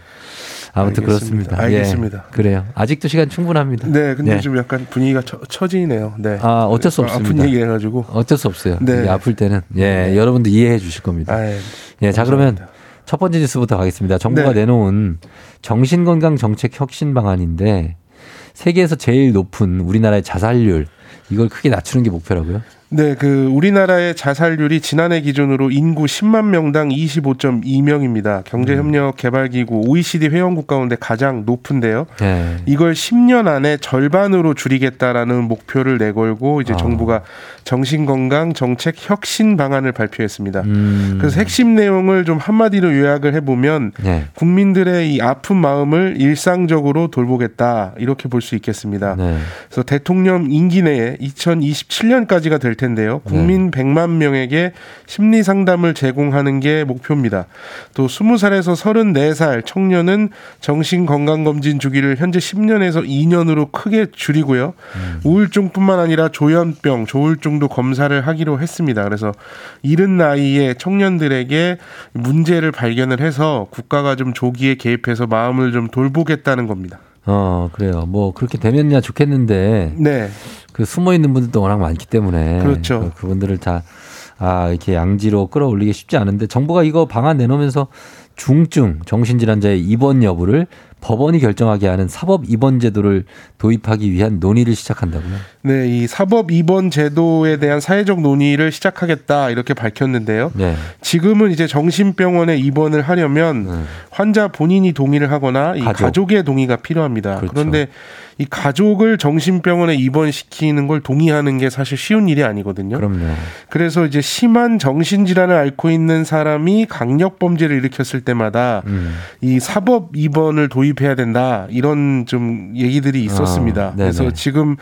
아무튼 알겠습니다. 그렇습니다. 알겠습니다. 예, 그래요. 아직도 시간 충분합니다. 네, 근데 네. 좀 약간 분위기가 처지네요. 네. 아 어쩔 수 없습니다. 아픈 얘기 해가지고. 어쩔 수 없어요. 네. 아플 때는 예 네. 여러분도 이해해 주실 겁니다. 아, 예. 예, 자 그러면. 첫 번째 뉴스부터 가겠습니다. 정부가 네. 내놓은 정신건강정책혁신방안인데 세계에서 제일 높은 우리나라의 자살률 이걸 크게 낮추는 게 목표라고요? 네, 그 우리나라의 자살률이 지난해 기준으로 인구 10만 명당 25.2명입니다. 경제협력개발기구 OECD 회원국 가운데 가장 높은데요. 네. 이걸 10년 안에 절반으로 줄이겠다라는 목표를 내걸고 이제 정부가 정신건강 정책 혁신 방안을 발표했습니다. 그래서 핵심 내용을 좀 한마디로 요약을 해보면 네. 국민들의 이 아픈 마음을 일상적으로 돌보겠다 이렇게 볼 수 있겠습니다. 네. 그래서 대통령 임기 내에 2027년까지가 될 텐데요. 국민 100만 명에게 심리 상담을 제공하는 게 목표입니다. 또 20살에서 34살 청년은 정신 건강 검진 주기를 현재 10년에서 2년으로 크게 줄이고요. 우울증뿐만 아니라 조현병, 조울증도 검사를 하기로 했습니다. 그래서 이른 나이에 청년들에게 문제를 발견을 해서 국가가 좀 조기에 개입해서 마음을 좀 돌보겠다는 겁니다. 그래요. 뭐 그렇게 되면야 좋겠는데. 네. 그 숨어 있는 분들도 워낙 많기 때문에 그렇죠. 그분들을 다 이렇게 양지로 끌어올리기 쉽지 않은데 정부가 이거 방안 내놓으면서 중증 정신질환자의 입원 여부를 법원이 결정하게 하는 사법 입원 제도를 도입하기 위한 논의를 시작한다고요. 네, 이 사법 입원 제도에 대한 사회적 논의를 시작하겠다 이렇게 밝혔는데요. 네. 지금은 이제 정신병원에 입원을 하려면 환자 본인이 동의를 하거나 이 가족의 동의가 필요합니다. 그렇죠. 그런데 이 가족을 정신병원에 입원시키는 걸 동의하는 게 사실 쉬운 일이 아니거든요. 그럼요. 그래서 이제 심한 정신질환을 앓고 있는 사람이 강력범죄를 일으켰을 때마다 이 사법 입원을 도입해야 된다 이런 좀 얘기들이 있었습니다. 그래서 지금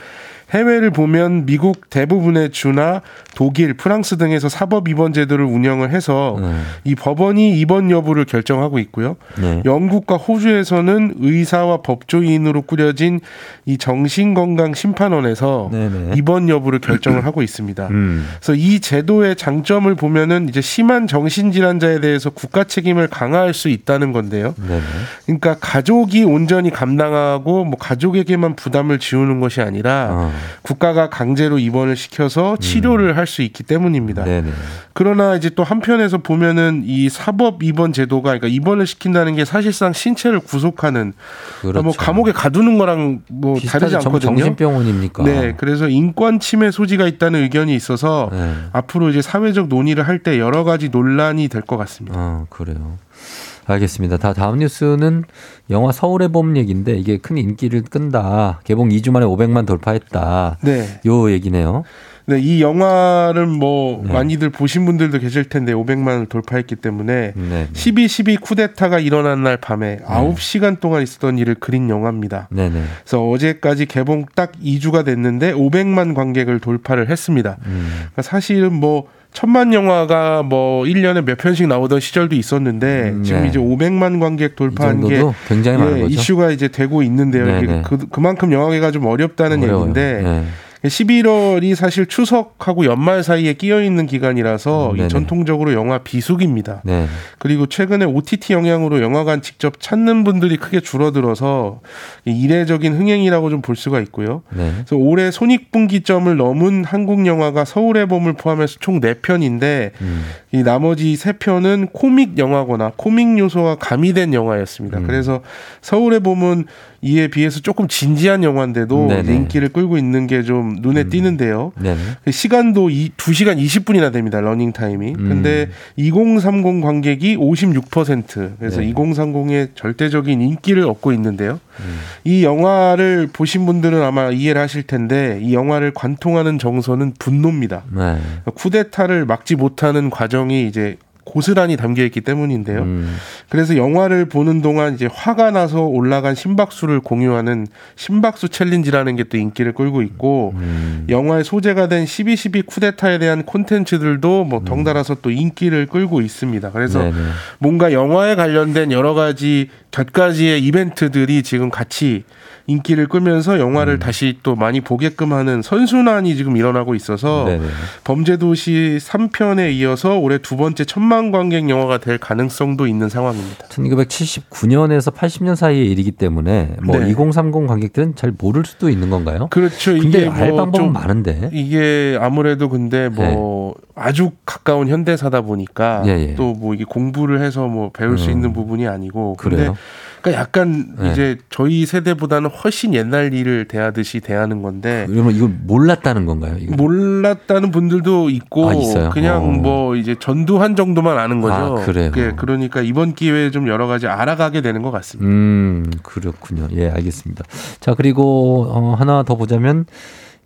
해외를 보면 미국 대부분의 주나 독일, 프랑스 등에서 사법 입원 제도를 운영을 해서 이 법원이 입원 여부를 결정하고 있고요. 네. 영국과 호주에서는 의사와 법조인으로 꾸려진 이 정신건강심판원에서 입원 여부를 결정을 하고 있습니다. 그래서 이 제도의 장점을 보면은 이제 심한 정신질환자에 대해서 국가 책임을 강화할 수 있다는 건데요. 네네. 그러니까 가족이 온전히 감당하고 뭐 가족에게만 부담을 지우는 것이 아니라 국가가 강제로 입원을 시켜서 치료를 할 수 있기 때문입니다. 네네. 그러나 이제 또 한편에서 보면은 이 사법 입원 제도가 그러니까 입원을 시킨다는 게 사실상 신체를 구속하는 그렇죠. 뭐 감옥에 가두는 거랑 뭐 다르지 않거든요. 정신병원입니까? 네, 그래서 인권 침해 소지가 있다는 의견이 있어서 앞으로 이제 사회적 논의를 할 때 여러 가지 논란이 될 것 같습니다. 그래요. 알겠습니다. 다음 뉴스는 영화 서울의 봄 얘기인데 이게 큰 인기를 끈다. 개봉 2주 만에 500만 돌파했다. 네. 요 얘기네요. 네, 이 영화를 뭐 많이들 보신 분들도 계실 텐데 500만을 돌파했기 때문에 12.12 쿠데타가 일어난 날 밤에 9시간 동안 있었던 일을 그린 영화입니다. 네네. 그래서 어제까지 개봉 딱 2주가 됐는데 500만 관객을 돌파를 했습니다. 그러니까 사실은 뭐 1000만 영화가 뭐 1년에 몇 편씩 나오던 시절도 있었는데 지금 이제 500만 관객 돌파한 게 굉장히 많은 거죠. 이슈가 이제 되고 있는데요. 이게 그만큼 영화계가 좀 어렵다는 얘기인데 11월이 사실 추석하고 연말 사이에 끼어 있는 기간이라서 이 전통적으로 영화 비수기입니다. 네. 그리고 최근에 OTT 영향으로 영화관 직접 찾는 분들이 크게 줄어들어서 이례적인 흥행이라고 좀 볼 수가 있고요. 네. 그래서 올해 손익분기점을 넘은 한국 영화가 서울의 봄을 포함해서 총 4편인데 이 나머지 3편은 코믹 영화거나 코믹 요소가 가미된 영화였습니다. 그래서 서울에 보면 이에 비해서 조금 진지한 영화인데도 네네. 인기를 끌고 있는 게 좀 눈에 띄는데요. 시간도 2시간 20분이나 됩니다. 러닝타임이. 근데 2030 관객이 56% 그래서 네. 2030의 절대적인 인기를 얻고 있는데요. 이 영화를 보신 분들은 아마 이해를 하실 텐데 이 영화를 관통하는 정서는 분노입니다. 네. 쿠데타를 막지 못하는 과정이 이제 고스란히 담겨있기 때문인데요. 그래서 영화를 보는 동안 이제 화가 나서 올라간 심박수를 공유하는 심박수 챌린지라는 게 또 인기를 끌고 있고 영화의 소재가 된 12.12 쿠데타에 대한 콘텐츠들도 뭐 덩달아서 또 인기를 끌고 있습니다. 그래서 네네. 뭔가 영화에 관련된 여러 가지 갖가지의 이벤트들이 지금 같이 인기를 끌면서 영화를 다시 또 많이 보게끔 하는 선순환이 지금 일어나고 있어서 네네. 범죄도시 3편에 이어서 올해 2번째 1,000만 관객 영화가 될 가능성도 있는 상황입니다. 1979년에서 80년 사이의 일이기 때문에 뭐 2030 관객들은 잘 모를 수도 있는 건가요? 그렇죠. 이게 알 방법은 많은데 이게 아무래도 근데 뭐 네. 아주 가까운 현대사다 보니까 또 뭐 이게 공부를 해서 뭐 배울 수 있는 부분이 아니고 그래요. 그러니까 약간 네. 이제 저희 세대보다는 훨씬 옛날 일을 대하듯이 대하는 건데. 그러면 이걸 몰랐다는 건가요? 이건? 몰랐다는 분들도 있고 아, 그냥 뭐 이제 전두환 정도만 아는 거죠. 아, 그래요. 예, 그러니까 이번 기회에 좀 여러 가지 알아가게 되는 것 같습니다. 그렇군요. 예, 알겠습니다. 자, 그리고 하나 더 보자면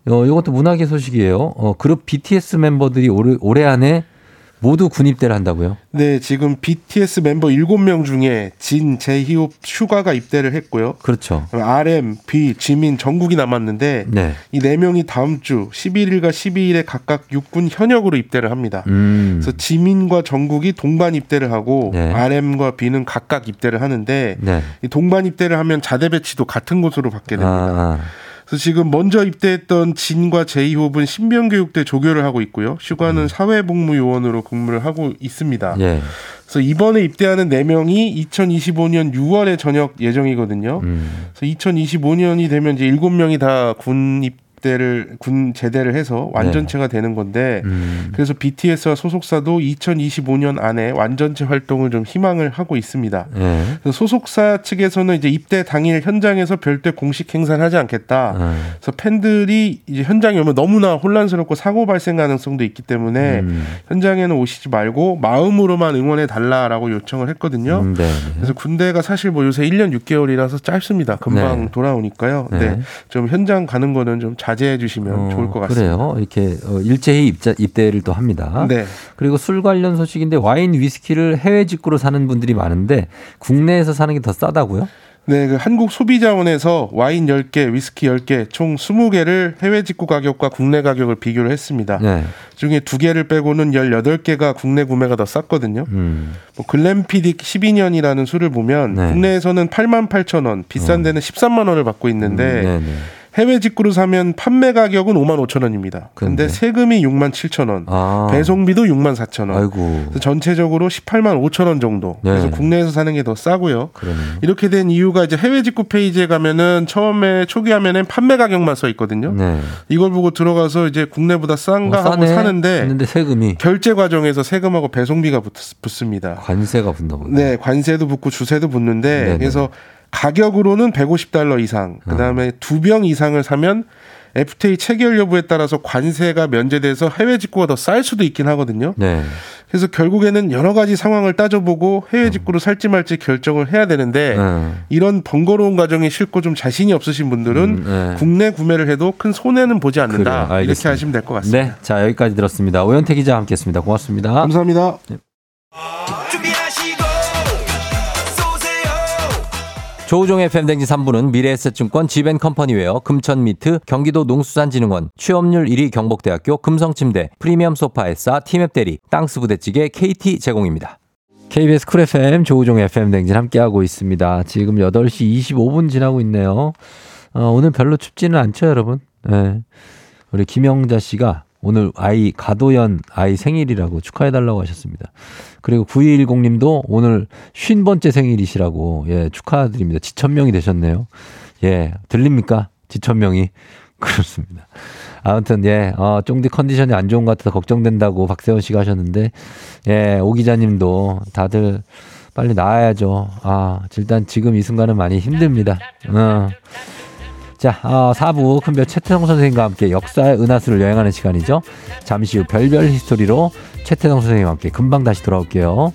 이것도 문화계 소식이에요. 그룹 BTS 멤버들이 올해 안에 모두 군입대를 한다고요? 네, 지금 BTS 멤버 7명 중에 진, 제희홉, 슈가가 입대를 했고요. 그렇죠. RM, B, 지민, 정국이 남았는데 네. 이 4명이 다음 주 11일과 12일에 각각 육군 현역으로 입대를 합니다. 그래서 지민과 정국이 동반 입대를 하고 네. RM과 B는 각각 입대를 하는데 네. 이 동반 입대를 하면 자대 배치도 같은 곳으로 받게 됩니다. 그래서 지금 먼저 입대했던 진과 제이홉은 신병교육대 조교를 하고 있고요. 슈가는 사회복무요원으로 근무를 하고 있습니다. 예. 그래서 이번에 입대하는 4명이 2025년 6월에 전역 예정이거든요. 그래서 2025년이 되면 이제 7명이 다 군 제대를 해서 완전체가 네. 되는 건데 그래서 BTS와 소속사도 2025년 안에 완전체 활동을 좀 희망을 하고 있습니다. 네. 그래서 소속사 측에서는 이제 입대 당일 현장에서 별도의 공식 행사를 하지 않겠다. 그래서 팬들이 이제 현장에 오면 너무나 혼란스럽고 사고 발생 가능성도 있기 때문에 현장에는 오시지 말고 마음으로만 응원해 달라라고 요청을 했거든요. 네. 그래서 군대가 사실 뭐 요새 1년 6개월이라서 짧습니다. 금방 네. 돌아오니까요. 네. 네. 좀 현장 가는 거는 좀 잘 자제해 주시면 좋을 것 같습니다. 그래요. 이렇게 일제히 입대를 또 합니다. 네. 그리고 술 관련 소식인데 와인, 위스키를 해외 직구로 사는 분들이 많은데 국내에서 사는 게 더 싸다고요? 네, 그 한국소비자원에서 와인 10개, 위스키 10개, 총 20개를 해외 직구 가격과 국내 가격을 비교를 했습니다. 네. 중에 2개를 빼고는 18개가 국내 구매가 더 쌌거든요. 뭐 글램피딕 12년이라는 술을 보면 네. 국내에서는 88,000원, 비싼 데는 13만 원을 받고 있는데 해외 직구로 사면 판매 가격은 55,000원입니다. 근데 세금이 67,000원, 배송비도 64,000원. 아이고. 그래서 전체적으로 185,000원 정도. 네. 그래서 국내에서 사는 게 더 싸고요. 그러네요. 이렇게 된 이유가 이제 해외 직구 페이지에 가면은 처음에 초기 화면엔 판매 가격만 써 있거든요. 네. 이걸 보고 들어가서 이제 국내보다 싼가 하고 사는데 세금이 결제 과정에서 세금하고 배송비가 붙습니다. 관세가 붙나 보네요. 네, 관세도 붙고 주세도 붙는데 네네. 그래서 가격으로는 $150 이상, 그다음에 2병 이상을 사면 FTA 체결 여부에 따라서 관세가 면제돼서 해외 직구가 더 쌀 수도 있긴 하거든요. 네. 그래서 결국에는 여러 가지 상황을 따져보고 해외 직구로 살지 말지 결정을 해야 되는데 이런 번거로운 과정이 싫고 좀 자신이 없으신 분들은 국내 구매를 해도 큰 손해는 보지 않는다. 그래, 이렇게 하시면 될 것 같습니다. 네, 자 여기까지 들었습니다. 오현태 기자와 함께했습니다. 고맙습니다. 감사합니다. 네. 조우종의 FM댕진 3부는 미래에셋증권, 지벤컴퍼니웨어, 금천미트, 경기도 농수산진흥원, 취업률 1위 경북대학교, 금성침대, 프리미엄 소파에싸, 티맵대리, 땅스부대찌개, KT 제공입니다. KBS 쿨 FM 조우종의 FM댕진 함께하고 있습니다. 지금 8시 25분 지나고 있네요. 오늘 별로 춥지는 않죠, 여러분? 네. 우리 김영자 씨가 오늘 아이 가도연 아이 생일이라고 축하해달라고 하셨습니다. 그리고 9210님도 오늘 50번째 생일이시라고 예, 축하드립니다. 지천명이 되셨네요. 예, 들립니까? 지천명이. 그렇습니다. 아무튼 예, 쫑디 컨디션이 안 좋은 것 같아서 걱정된다고 박세훈 씨가 하셨는데, 예, 오 기자님도 다들 빨리 나아야죠. 아, 일단 지금 이 순간은 많이 힘듭니다. 자, 4부 큰별 최태성 선생님과 함께 역사의 은하수를 여행하는 시간이죠. 잠시 후 별별 히스토리로 최태성 선생님과 함께 금방 다시 돌아올게요.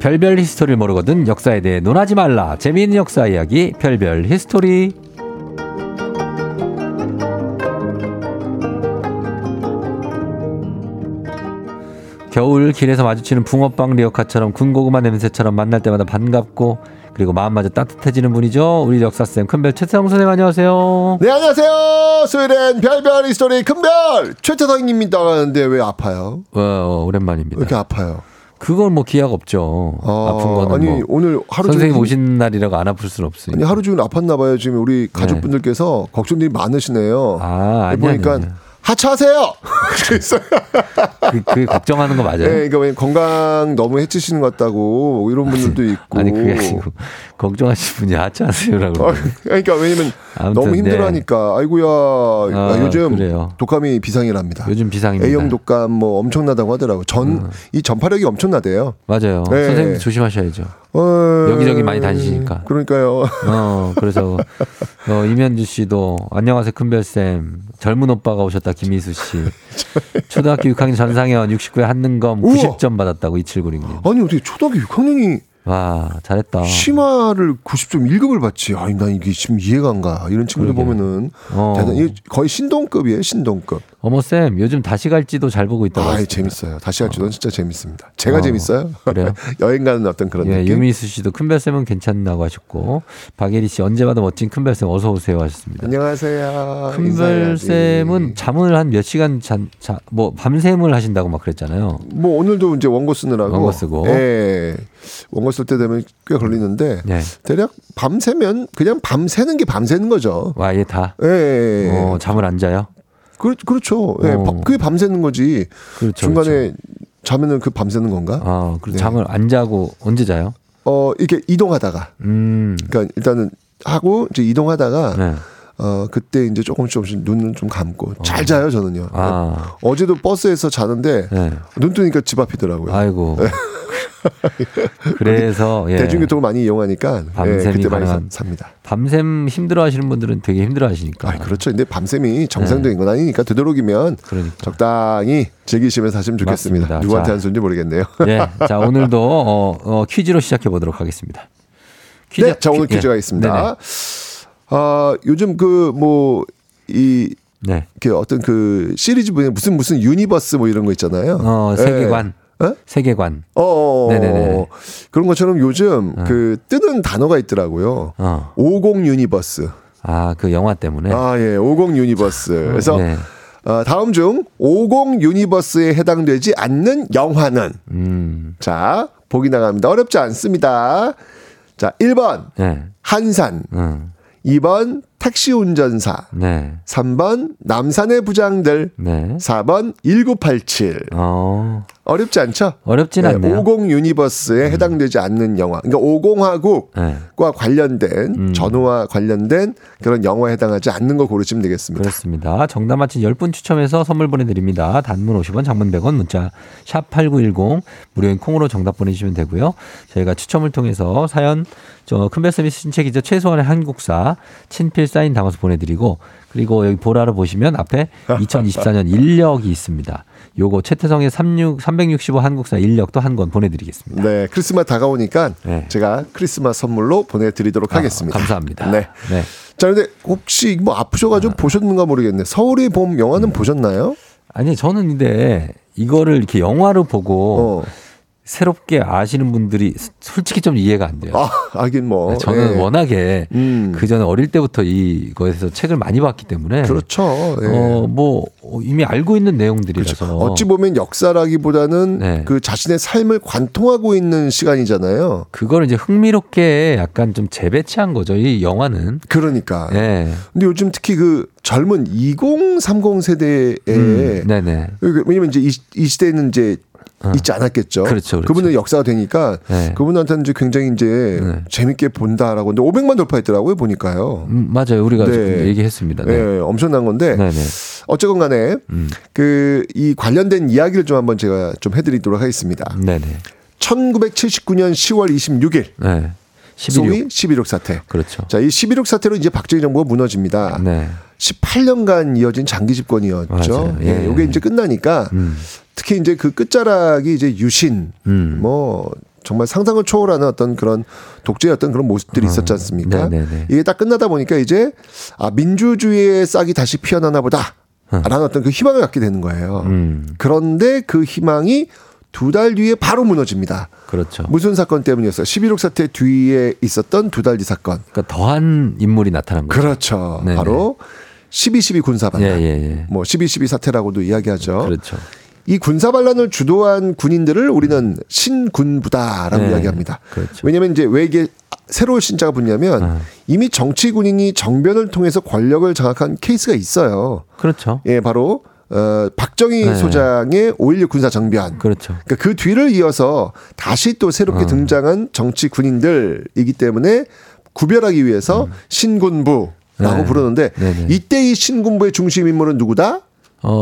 별별 히스토리를 모르거든 역사에 대해 논하지 말라. 재미있는 역사 이야기 별별 히스토리. 겨울 길에서 마주치는 붕어빵 리어카처럼 군고구마 냄새처럼 만날 때마다 반갑고 그리고 마음마저 따뜻해지는 분이죠. 우리 역사쌤 큰별 최태성 선생님 안녕하세요. 네, 안녕하세요. 수요일엔 별별 히스토리 큰별 최태성입니다. 근데 왜 아파요? 오랜만입니다. 왜 이렇게 아파요? 그건 뭐 기약 없죠. 아픈 거는 아니 뭐 오늘 하루 선생님 종일 오신 날이라고 안 아플 순 없어요. 아니 하루 종일 아팠나 봐요. 지금 우리 가족분들께서 네. 걱정들이 많으시네요. 아니 보니까 아니. 하차하세요. 그랬어요. 그게 걱정하는 거 맞아요. 네, 그러니까 건강 너무 해치시는 것 같다고 이런 분들도 있고. 아니 그게 아니고 걱정하시는 분이 하차하세요라고. 그러니까 왜냐면 너무 힘들어하니까. 네. 아이고야 요즘 그래요. 독감이 비상이랍니다. 요즘 비상입니다. A형 독감 뭐 엄청나다고 하더라고. 이 전파력이 엄청나대요. 맞아요. 네. 선생님 조심하셔야죠. 여기저기 많이 다니시니까. 그러니까요. 그래서 임현주 씨도 안녕하세요 큰별쌤. 젊은 오빠가 오셨다 김희수 씨. 초등학교 6학년 전상현 69회 한능검 90점 받았다고 2796님. 아니 어떻게 초등학교 6학년이 와 잘했다. 심화를 90점 1급을 받지. 아니 난 이게 지금 이해가 안 가. 이런 친구들 보면은 대단히, 거의 신동급이에요. 신동급. 어머 쌤 요즘 다시 갈지도 잘 보고 있다고. 아 재밌어요. 다시 갈지도 진짜 재밌습니다. 제가 재밌어요. 그래요? 여행 가는 어떤 그런 예, 느낌. 유미수 씨도 큰별 쌤은 괜찮다고 하셨고 박예리 씨 언제 봐도 멋진 큰별 쌤 어서 오세요 하셨습니다. 안녕하세요. 큰별 쌤은 잠을 한 몇 시간 뭐 밤샘을 하신다고 막 그랬잖아요. 뭐 오늘도 이제 원고 쓰느라고. 원고 쓰고. 예. 원고 쓸 때 되면 꽤 걸리는데 네. 대략 밤새면 그냥 밤새는 게 밤새는 거죠. 와, 예, 다? 예. 잠을 안 자요? 그렇죠. 예, 그게 밤새는 거지. 그렇죠, 중간에 자면은 그 밤새는 건가? 네. 잠을 안 자고 언제 자요? 이렇게 이동하다가. 그러니까 일단은 하고 이제 이동하다가 네. 그때 이제 조금씩 눈을 좀 감고 잘 자요 저는요. 어제도 버스에서 자는데 네. 눈 뜨니까 집 앞이더라고요. 아이고. 그래서 예. 대중교통을 많이 이용하니까 밤샘이 예, 그때 많이 삽니다. 밤샘 힘들어하시는 분들은 되게 힘들어하시니까. 아, 그렇죠. 근데 밤샘이 정상적인 건 아니니까 되도록이면 그러니까. 적당히 즐기시면서 하시면 좋겠습니다. 맞습니다. 누구한테 한 소리인지 모르겠네요. 예. 자 오늘도 퀴즈로 시작해 보도록 하겠습니다. 네, 자 오늘 퀴즈가 있습니다. 요즘 이렇게 어떤 그 시리즈 무슨 유니버스 뭐 이런 거 있잖아요. 세계관. 예. 어? 세계관. 네네네. 그런 것처럼 요즘 그 뜨는 단어가 있더라고요. 50 유니버스. 아, 그 영화 때문에. 아, 예. 50 유니버스. 그래서 네. 다음 중 50 유니버스에 해당되지 않는 영화는. 자, 보기 나갑니다. 어렵지 않습니다. 자, 1번. 네. 한산. 2번 택시 운전사. 네. 3번 남산의 부장들. 네. 4번 1987. 어렵지 않죠? 어렵진 네, 않네요. 50 유니버스에 해당되지 않는 영화. 그러니까 50화국과 관련된 전후와 관련된 그런 영화에 해당하지 않는 거 고르시면 되겠습니다. 그렇습니다. 정답 맞힌 10분 추첨해서 선물 보내드립니다. 단문 50원, 장문 100원, 문자 샵8910 무료인 콩으로 정답 보내주시면 되고요. 저희가 추첨을 통해서 사연 큰별쌤이 쓰신 책이죠. 최소한의 한국사 친필 사인 담아서 보내드리고 그리고 여기 보라로 보시면 앞에 2024년 인력이 있습니다. 요거 최태성의 365 한국사 인력도 한 권 보내드리겠습니다. 네, 크리스마스 다가오니까 네. 제가 크리스마스 선물로 보내드리도록 하겠습니다. 감사합니다. 네. 네. 자, 근데 혹시 뭐 아프셔가지고 보셨는가 모르겠네. 서울의 봄 영화는 보셨나요? 아니, 저는 근데 이거를 이렇게 영화로 보고 새롭게 아시는 분들이 솔직히 좀 이해가 안 돼요. 아, 하긴 뭐. 저는 예. 워낙에 그 전에 어릴 때부터 이거에서 책을 많이 봤기 때문에. 그렇죠. 예. 뭐 이미 알고 있는 내용들이라서. 그렇죠. 어찌 보면 역사라기보다는 네. 그 자신의 삶을 관통하고 있는 시간이잖아요. 그걸 이제 흥미롭게 약간 좀 재배치한 거죠. 이 영화는. 그러니까. 예. 근데 요즘 특히 그 젊은 2030 세대에 네네. 왜냐면 이제 이 시대는 이제 있지 않았겠죠. 그렇죠, 그렇죠. 그분은 역사가 되니까 네. 그분한테는 이제 굉장히 이제 네. 재밌게 본다라고. 근데 500만 돌파했더라고요 보니까요. 맞아요. 우리가 네. 얘기했습니다. 네. 네, 엄청난 건데. 네네. 어쨌건 간에 그 이 관련된 이야기를 좀 한번 제가 좀 해드리도록 하겠습니다. 네네. 1979년 10월 26일. 네. 11.6. 11.6 사태. 그렇죠. 자, 이 11.6 사태로 이제 박정희 정부가 무너집니다. 네. 18년간 이어진 장기 집권이었죠. 예. 예, 이게 이제 끝나니까 특히 이제 그 끝자락이 이제 유신, 뭐 정말 상상을 초월하는 어떤 그런 독재의 어떤 그런 모습들이 있었지 않습니까? 네네네. 이게 딱 끝나다 보니까 이제 아, 민주주의의 싹이 다시 피어나나 보다라는 어떤 그 희망을 갖게 되는 거예요. 그런데 그 희망이 두 달 뒤에 바로 무너집니다. 그렇죠. 무슨 사건 때문이었어요? 11.6 사태 뒤에 있었던 두 달 뒤 사건. 그러니까 더한 인물이 나타난 거죠. 그렇죠. 네네. 바로 12.12 군사반란. 예예예. 뭐 12.12 사태라고도 이야기하죠. 그렇죠. 이 군사반란을 주도한 군인들을 우리는 신군부다라고 네. 이야기합니다. 그렇죠. 왜냐하면 이제 왜 이게 새로운 신자가 붙냐면 이미 정치군인이 정변을 통해서 권력을 장악한 케이스가 있어요. 그렇죠. 예, 바로. 박정희 네. 소장의 5.16 군사정변. 그렇죠. 그러니까 그 뒤를 이어서 다시 또 새롭게 등장한 정치 군인들이기 때문에 구별하기 위해서 신군부라고 네. 부르는데 네네. 이때 이 신군부의 중심 인물은 누구다?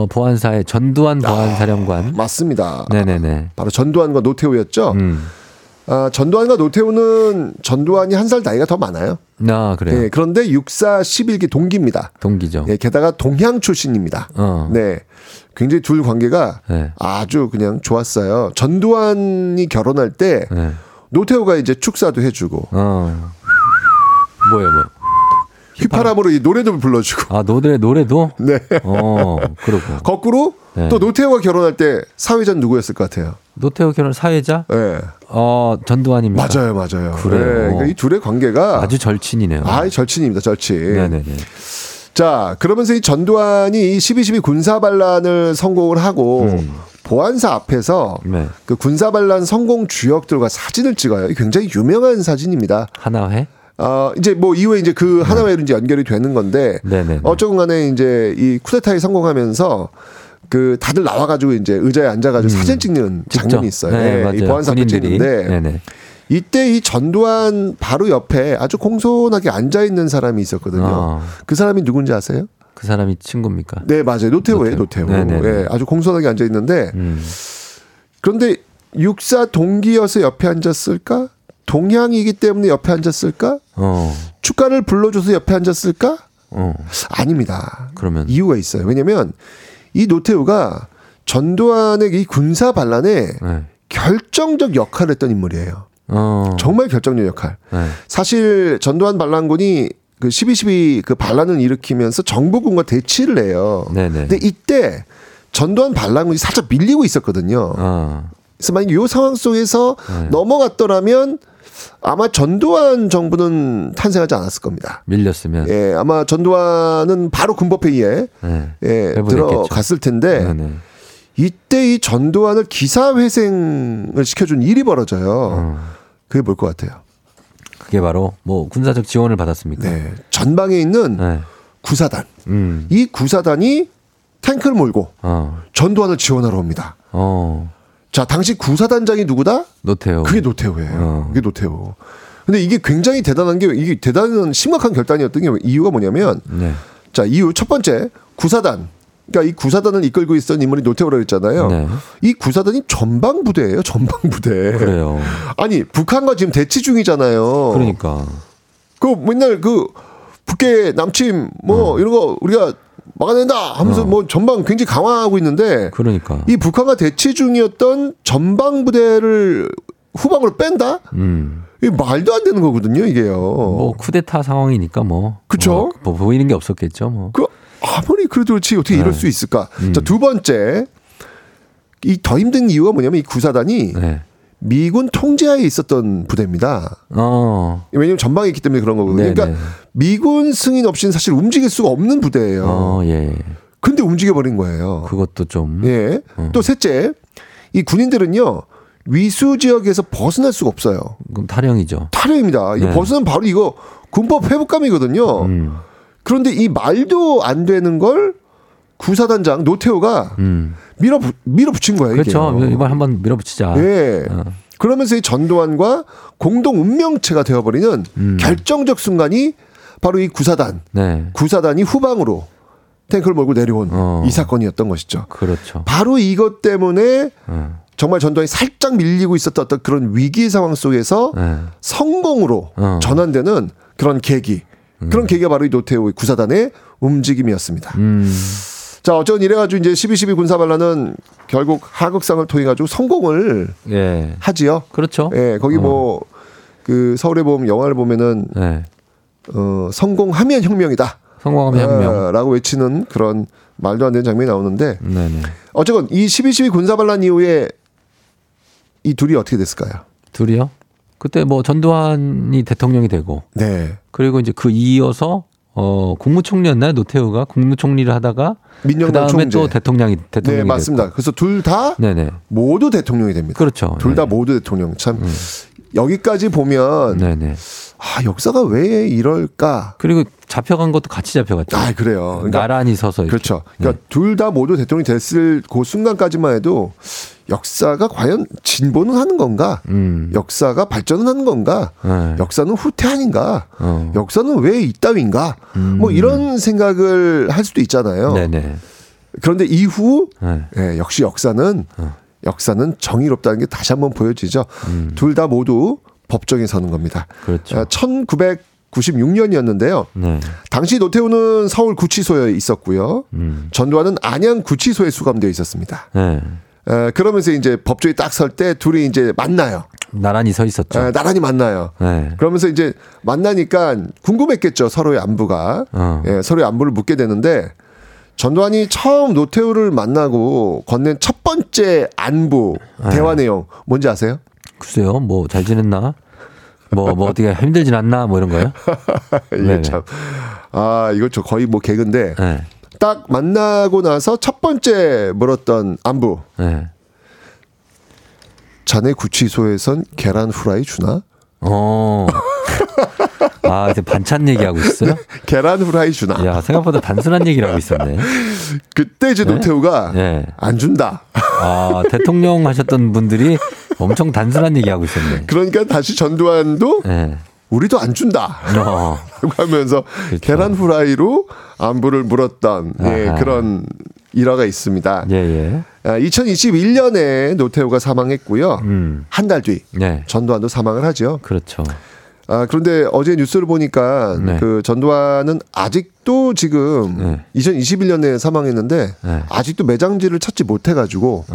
보안사의 전두환 보안사령관. 맞습니다. 네네네. 바로 전두환과 노태우였죠. 전두환과 노태우는 전두환이 한 살 나이가 더 많아요. 아, 그래요. 네, 그런데 6.4 11기 동기입니다. 동기죠. 네, 게다가 동향 출신입니다. 네, 굉장히 둘 관계가 네. 아주 그냥 좋았어요. 전두환이 결혼할 때 네. 노태우가 이제 축사도 해주고. 뭐예요. 휘파람으로 이 노래도 불러주고. 아, 노래도? 네. 그렇고. 거꾸로 네. 또 노태우가 결혼할 때 사회자는 누구였을 것 같아요? 노태우 결혼 사회자? 네. 전두환입니다. 맞아요. 그래. 네. 그러니까 이 둘의 관계가 아주 절친이네요. 아, 절친입니다. 절친. 네네네. 자, 그러면서 이 전두환이 12.12 군사반란을 성공을 하고 보안사 앞에서 네. 그 군사반란 성공 주역들과 사진을 찍어요. 굉장히 유명한 사진입니다. 하나회? 이제 뭐 이후에 이제 그 하나회로 이제 연결이 되는 건데 어쨌건간에 이제 이 쿠데타에 성공하면서 그 다들 나와가지고 이제 의자에 앉아가지고 사진 찍는 직접. 장면이 있어요. 네, 네, 이 보안사건 찍는데 네네. 이때 이 전두환 바로 옆에 아주 공손하게 앉아 있는 사람이 있었거든요. 그 사람이 누군지 아세요? 그 사람이 친구입니까? 네, 맞아요. 노태우예요. 네, 아주 공손하게 앉아 있는데 그런데 6.4 동기여서 옆에 앉았을까? 동향이기 때문에 옆에 앉았을까? 축가를 불러줘서 옆에 앉았을까? 아닙니다. 그러면 이유가 있어요. 왜냐하면 이 노태우가 전두환의 이 군사 반란에 네. 결정적 역할을 했던 인물이에요. 정말 결정적 역할. 네. 사실 전두환 반란군이 그 12.12 그 반란을 일으키면서 정부군과 대치를 해요. 네네. 근데 이때 전두환 반란군이 살짝 밀리고 있었거든요. 그래서 만약 이 상황 속에서 네. 넘어갔더라면 아마 전두환 정부는 탄생하지 않았을 겁니다. 밀렸으면. 예, 아마 전두환은 바로 군법회의에 네, 예, 들어갔을 텐데 네네. 이때 이 전두환을 기사회생을 시켜준 일이 벌어져요. 그게 뭘 것 같아요? 그게 바로 뭐 군사적 지원을 받았습니까? 네, 전방에 있는 네. 구사단. 이 구사단이 탱크를 몰고 전두환을 지원하러 옵니다. 자, 당시 구사단장이 누구다? 노태우. 그게 노태우예요. 그게 노태우. 근데 이게 굉장히 대단한 게 이게 대단한 심각한 결단이었던 게 이유가 뭐냐면 네. 자, 이유 첫 번째 구사단. 그러니까 이 구사단을 이끌고 있었던 인물이 노태우라고 했잖아요. 네. 이 구사단이 전방부대예요. 전방부대. 그래요. 아니, 북한과 지금 대치 중이잖아요. 그러니까. 그 맨날 그 북해 남침 뭐 이런 거 우리가 막아낸다 하면서 뭐 전방 굉장히 강화하고 있는데 그러니까 이 북한과 대치 중이었던 전방 부대를 후방으로 뺀다? 이게 말도 안 되는 거거든요, 이게요. 뭐 쿠데타 상황이니까 뭐 그렇죠. 뭐 보이는 게 없었겠죠, 뭐. 그 아무리 그래도 그렇지 어떻게 이럴 수 있을까? 자, 두 번째 이 더 힘든 이유가 뭐냐면 이 구사단이 네. 미군 통제하에 있었던 부대입니다. 왜냐하면 전방에 있기 때문에 그런 거거든요. 네네. 그러니까 미군 승인 없이는 사실 움직일 수가 없는 부대예요. 예. 근데 움직여버린 거예요. 그것도 좀. 예. 또 셋째, 이 군인들은요. 위수 지역에서 벗어날 수가 없어요. 그럼 탈영이죠. 탈영입니다. 네. 벗어나면 바로 이거 군법 회복감이거든요. 그런데 이 말도 안 되는 걸 구사단장 노태우가 밀어붙인 거예요. 그렇죠. 이게. 이걸 한번 밀어붙이자. 예. 그러면서 이 전두환과 공동 운명체가 되어버리는 결정적 순간이 바로 이 구사단. 네. 구사단이 후방으로 탱크를 몰고 내려온 이 사건이었던 것이죠. 그렇죠. 바로 이것 때문에 정말 전두환이 살짝 밀리고 있었던 어떤 그런 위기 상황 속에서 성공으로 전환되는 그런 계기. 그런 계기가 바로 이 노태우의 구사단의 움직임이었습니다. 자, 어쨌든 이래가지고 이제 12.12 군사반란은 결국 하극상을 통해가지고 성공을 예. 하지요. 그렇죠. 예, 거기 뭐, 그 서울에 보면 영화를 보면은 예. 성공하면 혁명이다. 성공하면 혁명. 라고 외치는 그런 말도 안 되는 장면이 나오는데 네네. 어쨌건 이 12.12 군사반란 이후에 이 둘이 어떻게 됐을까요? 둘이요? 그때 뭐 전두환이 대통령이 되고 네. 그리고 이제 그 이어서 국무총리였나요? 노태우가 국무총리를 하다가 그다음에 총재. 또 대통령이 네, 맞습니다. 됐고. 그래서 둘 다 모두 대통령이 됩니다. 그렇죠. 둘 다 모두 대통령. 참 여기까지 보면 네네. 아, 역사가 왜 이럴까? 그리고 잡혀간 것도 같이 잡혀갔죠. 아, 그래요. 그러니까, 나란히 서서 이렇게. 그렇죠. 그러니까 네. 둘 다 모두 대통령이 됐을 그 순간까지만 해도 역사가 과연 진보는 하는 건가? 역사가 발전은 하는 건가? 네. 역사는 후퇴 아닌가? 역사는 왜 이따위인가? 뭐 이런 생각을 할 수도 있잖아요. 네네. 그런데 이후 네, 역시 역사는 정의롭다는 게 다시 한번 보여지죠. 둘 다 모두 법정에 서는 겁니다. 그렇죠. 1996년이었는데요. 네. 당시 노태우는 서울 구치소에 있었고요. 전두환은 안양 구치소에 수감되어 있었습니다. 네. 그러면서 이제 법정에 딱 설 때 둘이 이제 만나요. 나란히 서 있었죠. 나란히 만나요. 네. 그러면서 이제 만나니까 궁금했겠죠. 서로의 안부가. 예, 서로의 안부를 묻게 되는데 전두환이 처음 노태우를 만나고 건넨 첫 번째 안부 대화 내용 뭔지 아세요? 글쎄요, 뭐 잘 지냈나? 뭐 어떻게 힘들진 않나? 뭐 이런 거예요? 이게 참, 아 이거 저 거의 뭐 개그인데 네. 딱 만나고 나서 첫 번째 물었던 안부. 네. 자네 구치소에선 계란 후라이 주나? 아, 이제 반찬 얘기하고 있어요? 계란 후라이 주나? 야, 생각보다 단순한 얘기를 하고 있었네. 그때 이제 네? 노태우가 네. 안 준다. 아, 대통령 하셨던 분들이 엄청 단순한 얘기하고 있었네. 그러니까 다시 전두환도 네. 우리도 안 준다. 라고 하면서 그렇죠. 계란 후라이로 안부를 물었던 예, 그런 일화가 있습니다. 예. 2021년에 노태우가 사망했고요. 한 달 뒤 네. 전두환도 사망을 하죠. 그렇죠. 아, 그런데 어제 뉴스를 보니까 네. 그 전두환은 아직도 지금 네. 2021년에 사망했는데 네. 아직도 매장지를 찾지 못해가지고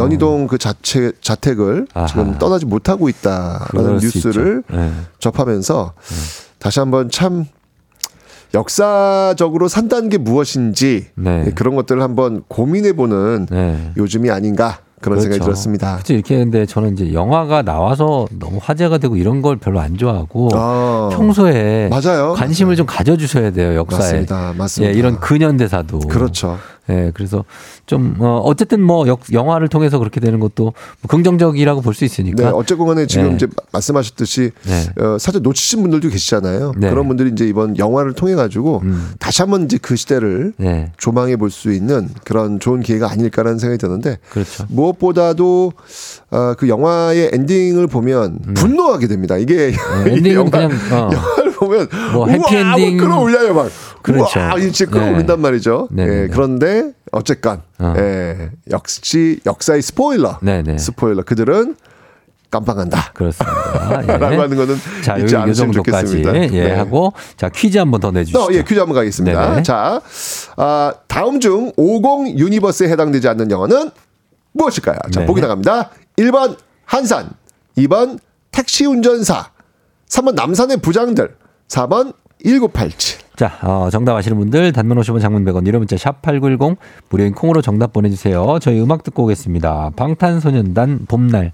연희동 그 자택을 지금 떠나지 못하고 있다라는 뉴스를 네. 접하면서 다시 한번 참 역사적으로 산다는 게 무엇인지 네. 그런 것들을 한번 고민해보는 네. 요즘이 아닌가. 그런 그렇죠. 생각이 들었습니다. 그렇죠. 이렇게 근데 저는 이제 영화가 나와서 너무 화제가 되고 이런 걸 별로 안 좋아하고 평소에 맞아요. 관심을 맞아요. 좀 가져주셔야 돼요. 역사에. 맞습니다. 예, 이런 근현대사도. 그렇죠. 예, 그래서 좀 어쨌든 뭐 영화를 통해서 그렇게 되는 것도 뭐 긍정적이라고 볼 수 있으니까. 네, 어쨌건 간에 지금 네. 이제 말씀하셨듯이 네. 사실 놓치신 분들도 계시잖아요. 네. 그런 분들이 이제 이번 영화를 통해 가지고 다시 한번 이제 그 시대를 네. 조망해 볼 수 있는 그런 좋은 기회가 아닐까라는 생각이 드는데. 그렇죠. 무엇보다도 그 영화의 엔딩을 보면 분노하게 됩니다. 이게 엔딩은 그냥 영화를 보면 뭐 해피엔딩 끌어올려요 막. 그렇죠. 아, 이제 끌어올린단 말이죠. 예, 그런데 어쨌건 예, 역시 역사의 스포일러. 네네. 스포일러 그들은 깜빵한다. 그렇습니다. 예. 라고 하는 거는 자, 잊지 않으시면 좋겠습니다. 예, 네. 하고 자 퀴즈 한번 더 내주시죠. 예, 퀴즈 한번 가겠습니다. 네네. 자, 다음 중 50 유니버스에 해당되지 않는 영화는 무엇일까요? 자, 네. 보기 나갑니다. 1번 한산, 2번 택시운전사, 3번 남산의 부장들, 4번 1987. 자, 정답 아시는 분들 단문 50원 장문 100원 이런 문자 샵 8910 무료인 콩으로 정답 보내주세요. 저희 음악 듣고 오겠습니다. 방탄소년단 봄날.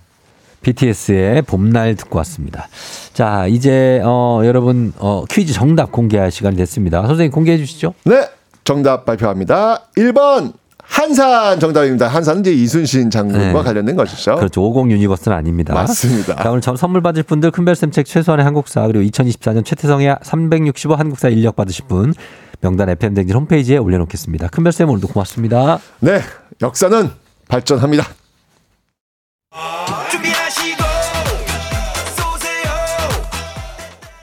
BTS의 봄날 듣고 왔습니다. 자, 이제 여러분 퀴즈 정답 공개할 시간이 됐습니다. 선생님 공개해 주시죠. 네, 정답 발표합니다. 1번 한산 정답입니다. 한산은 이제 이순신 장군과 네. 관련된 것이죠. 그렇죠. 50 유니버스는 아닙니다. 맞습니다. 자, 오늘 선물 받으실 분들 큰별쌤 책 최소한의 한국사 그리고 2024년 최태성의 365 한국사 인력 받으실 분 명단 FM댕진 홈페이지에 올려놓겠습니다. 큰별쌤 오늘도 고맙습니다. 네, 역사는 발전합니다.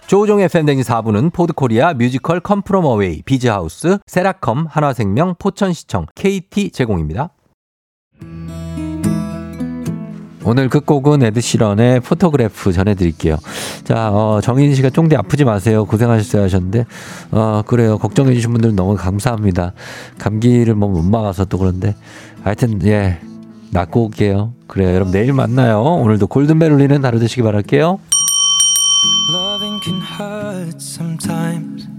조우종의 FM댕진 4부는 포드코리아, 뮤지컬 컴프롬 어웨이, 비즈하우스, 세라콤, 한화생명, 포천시청, KT 제공입니다. 오늘 끝곡은 에드시런의 포토그래프 전해드릴게요. 자, 정인 씨가 쫑대 아프지 마세요. 고생하셨어요 하셨는데 그래요. 걱정해 주신 분들 너무 감사합니다. 감기를 못 막아서 또 그런데 하여튼 예 낫고 올게요. 그래요. 여러분 내일 만나요. 오늘도 골든벨 울리는 하루 되시기 바랄게요. Loving can hurt sometimes.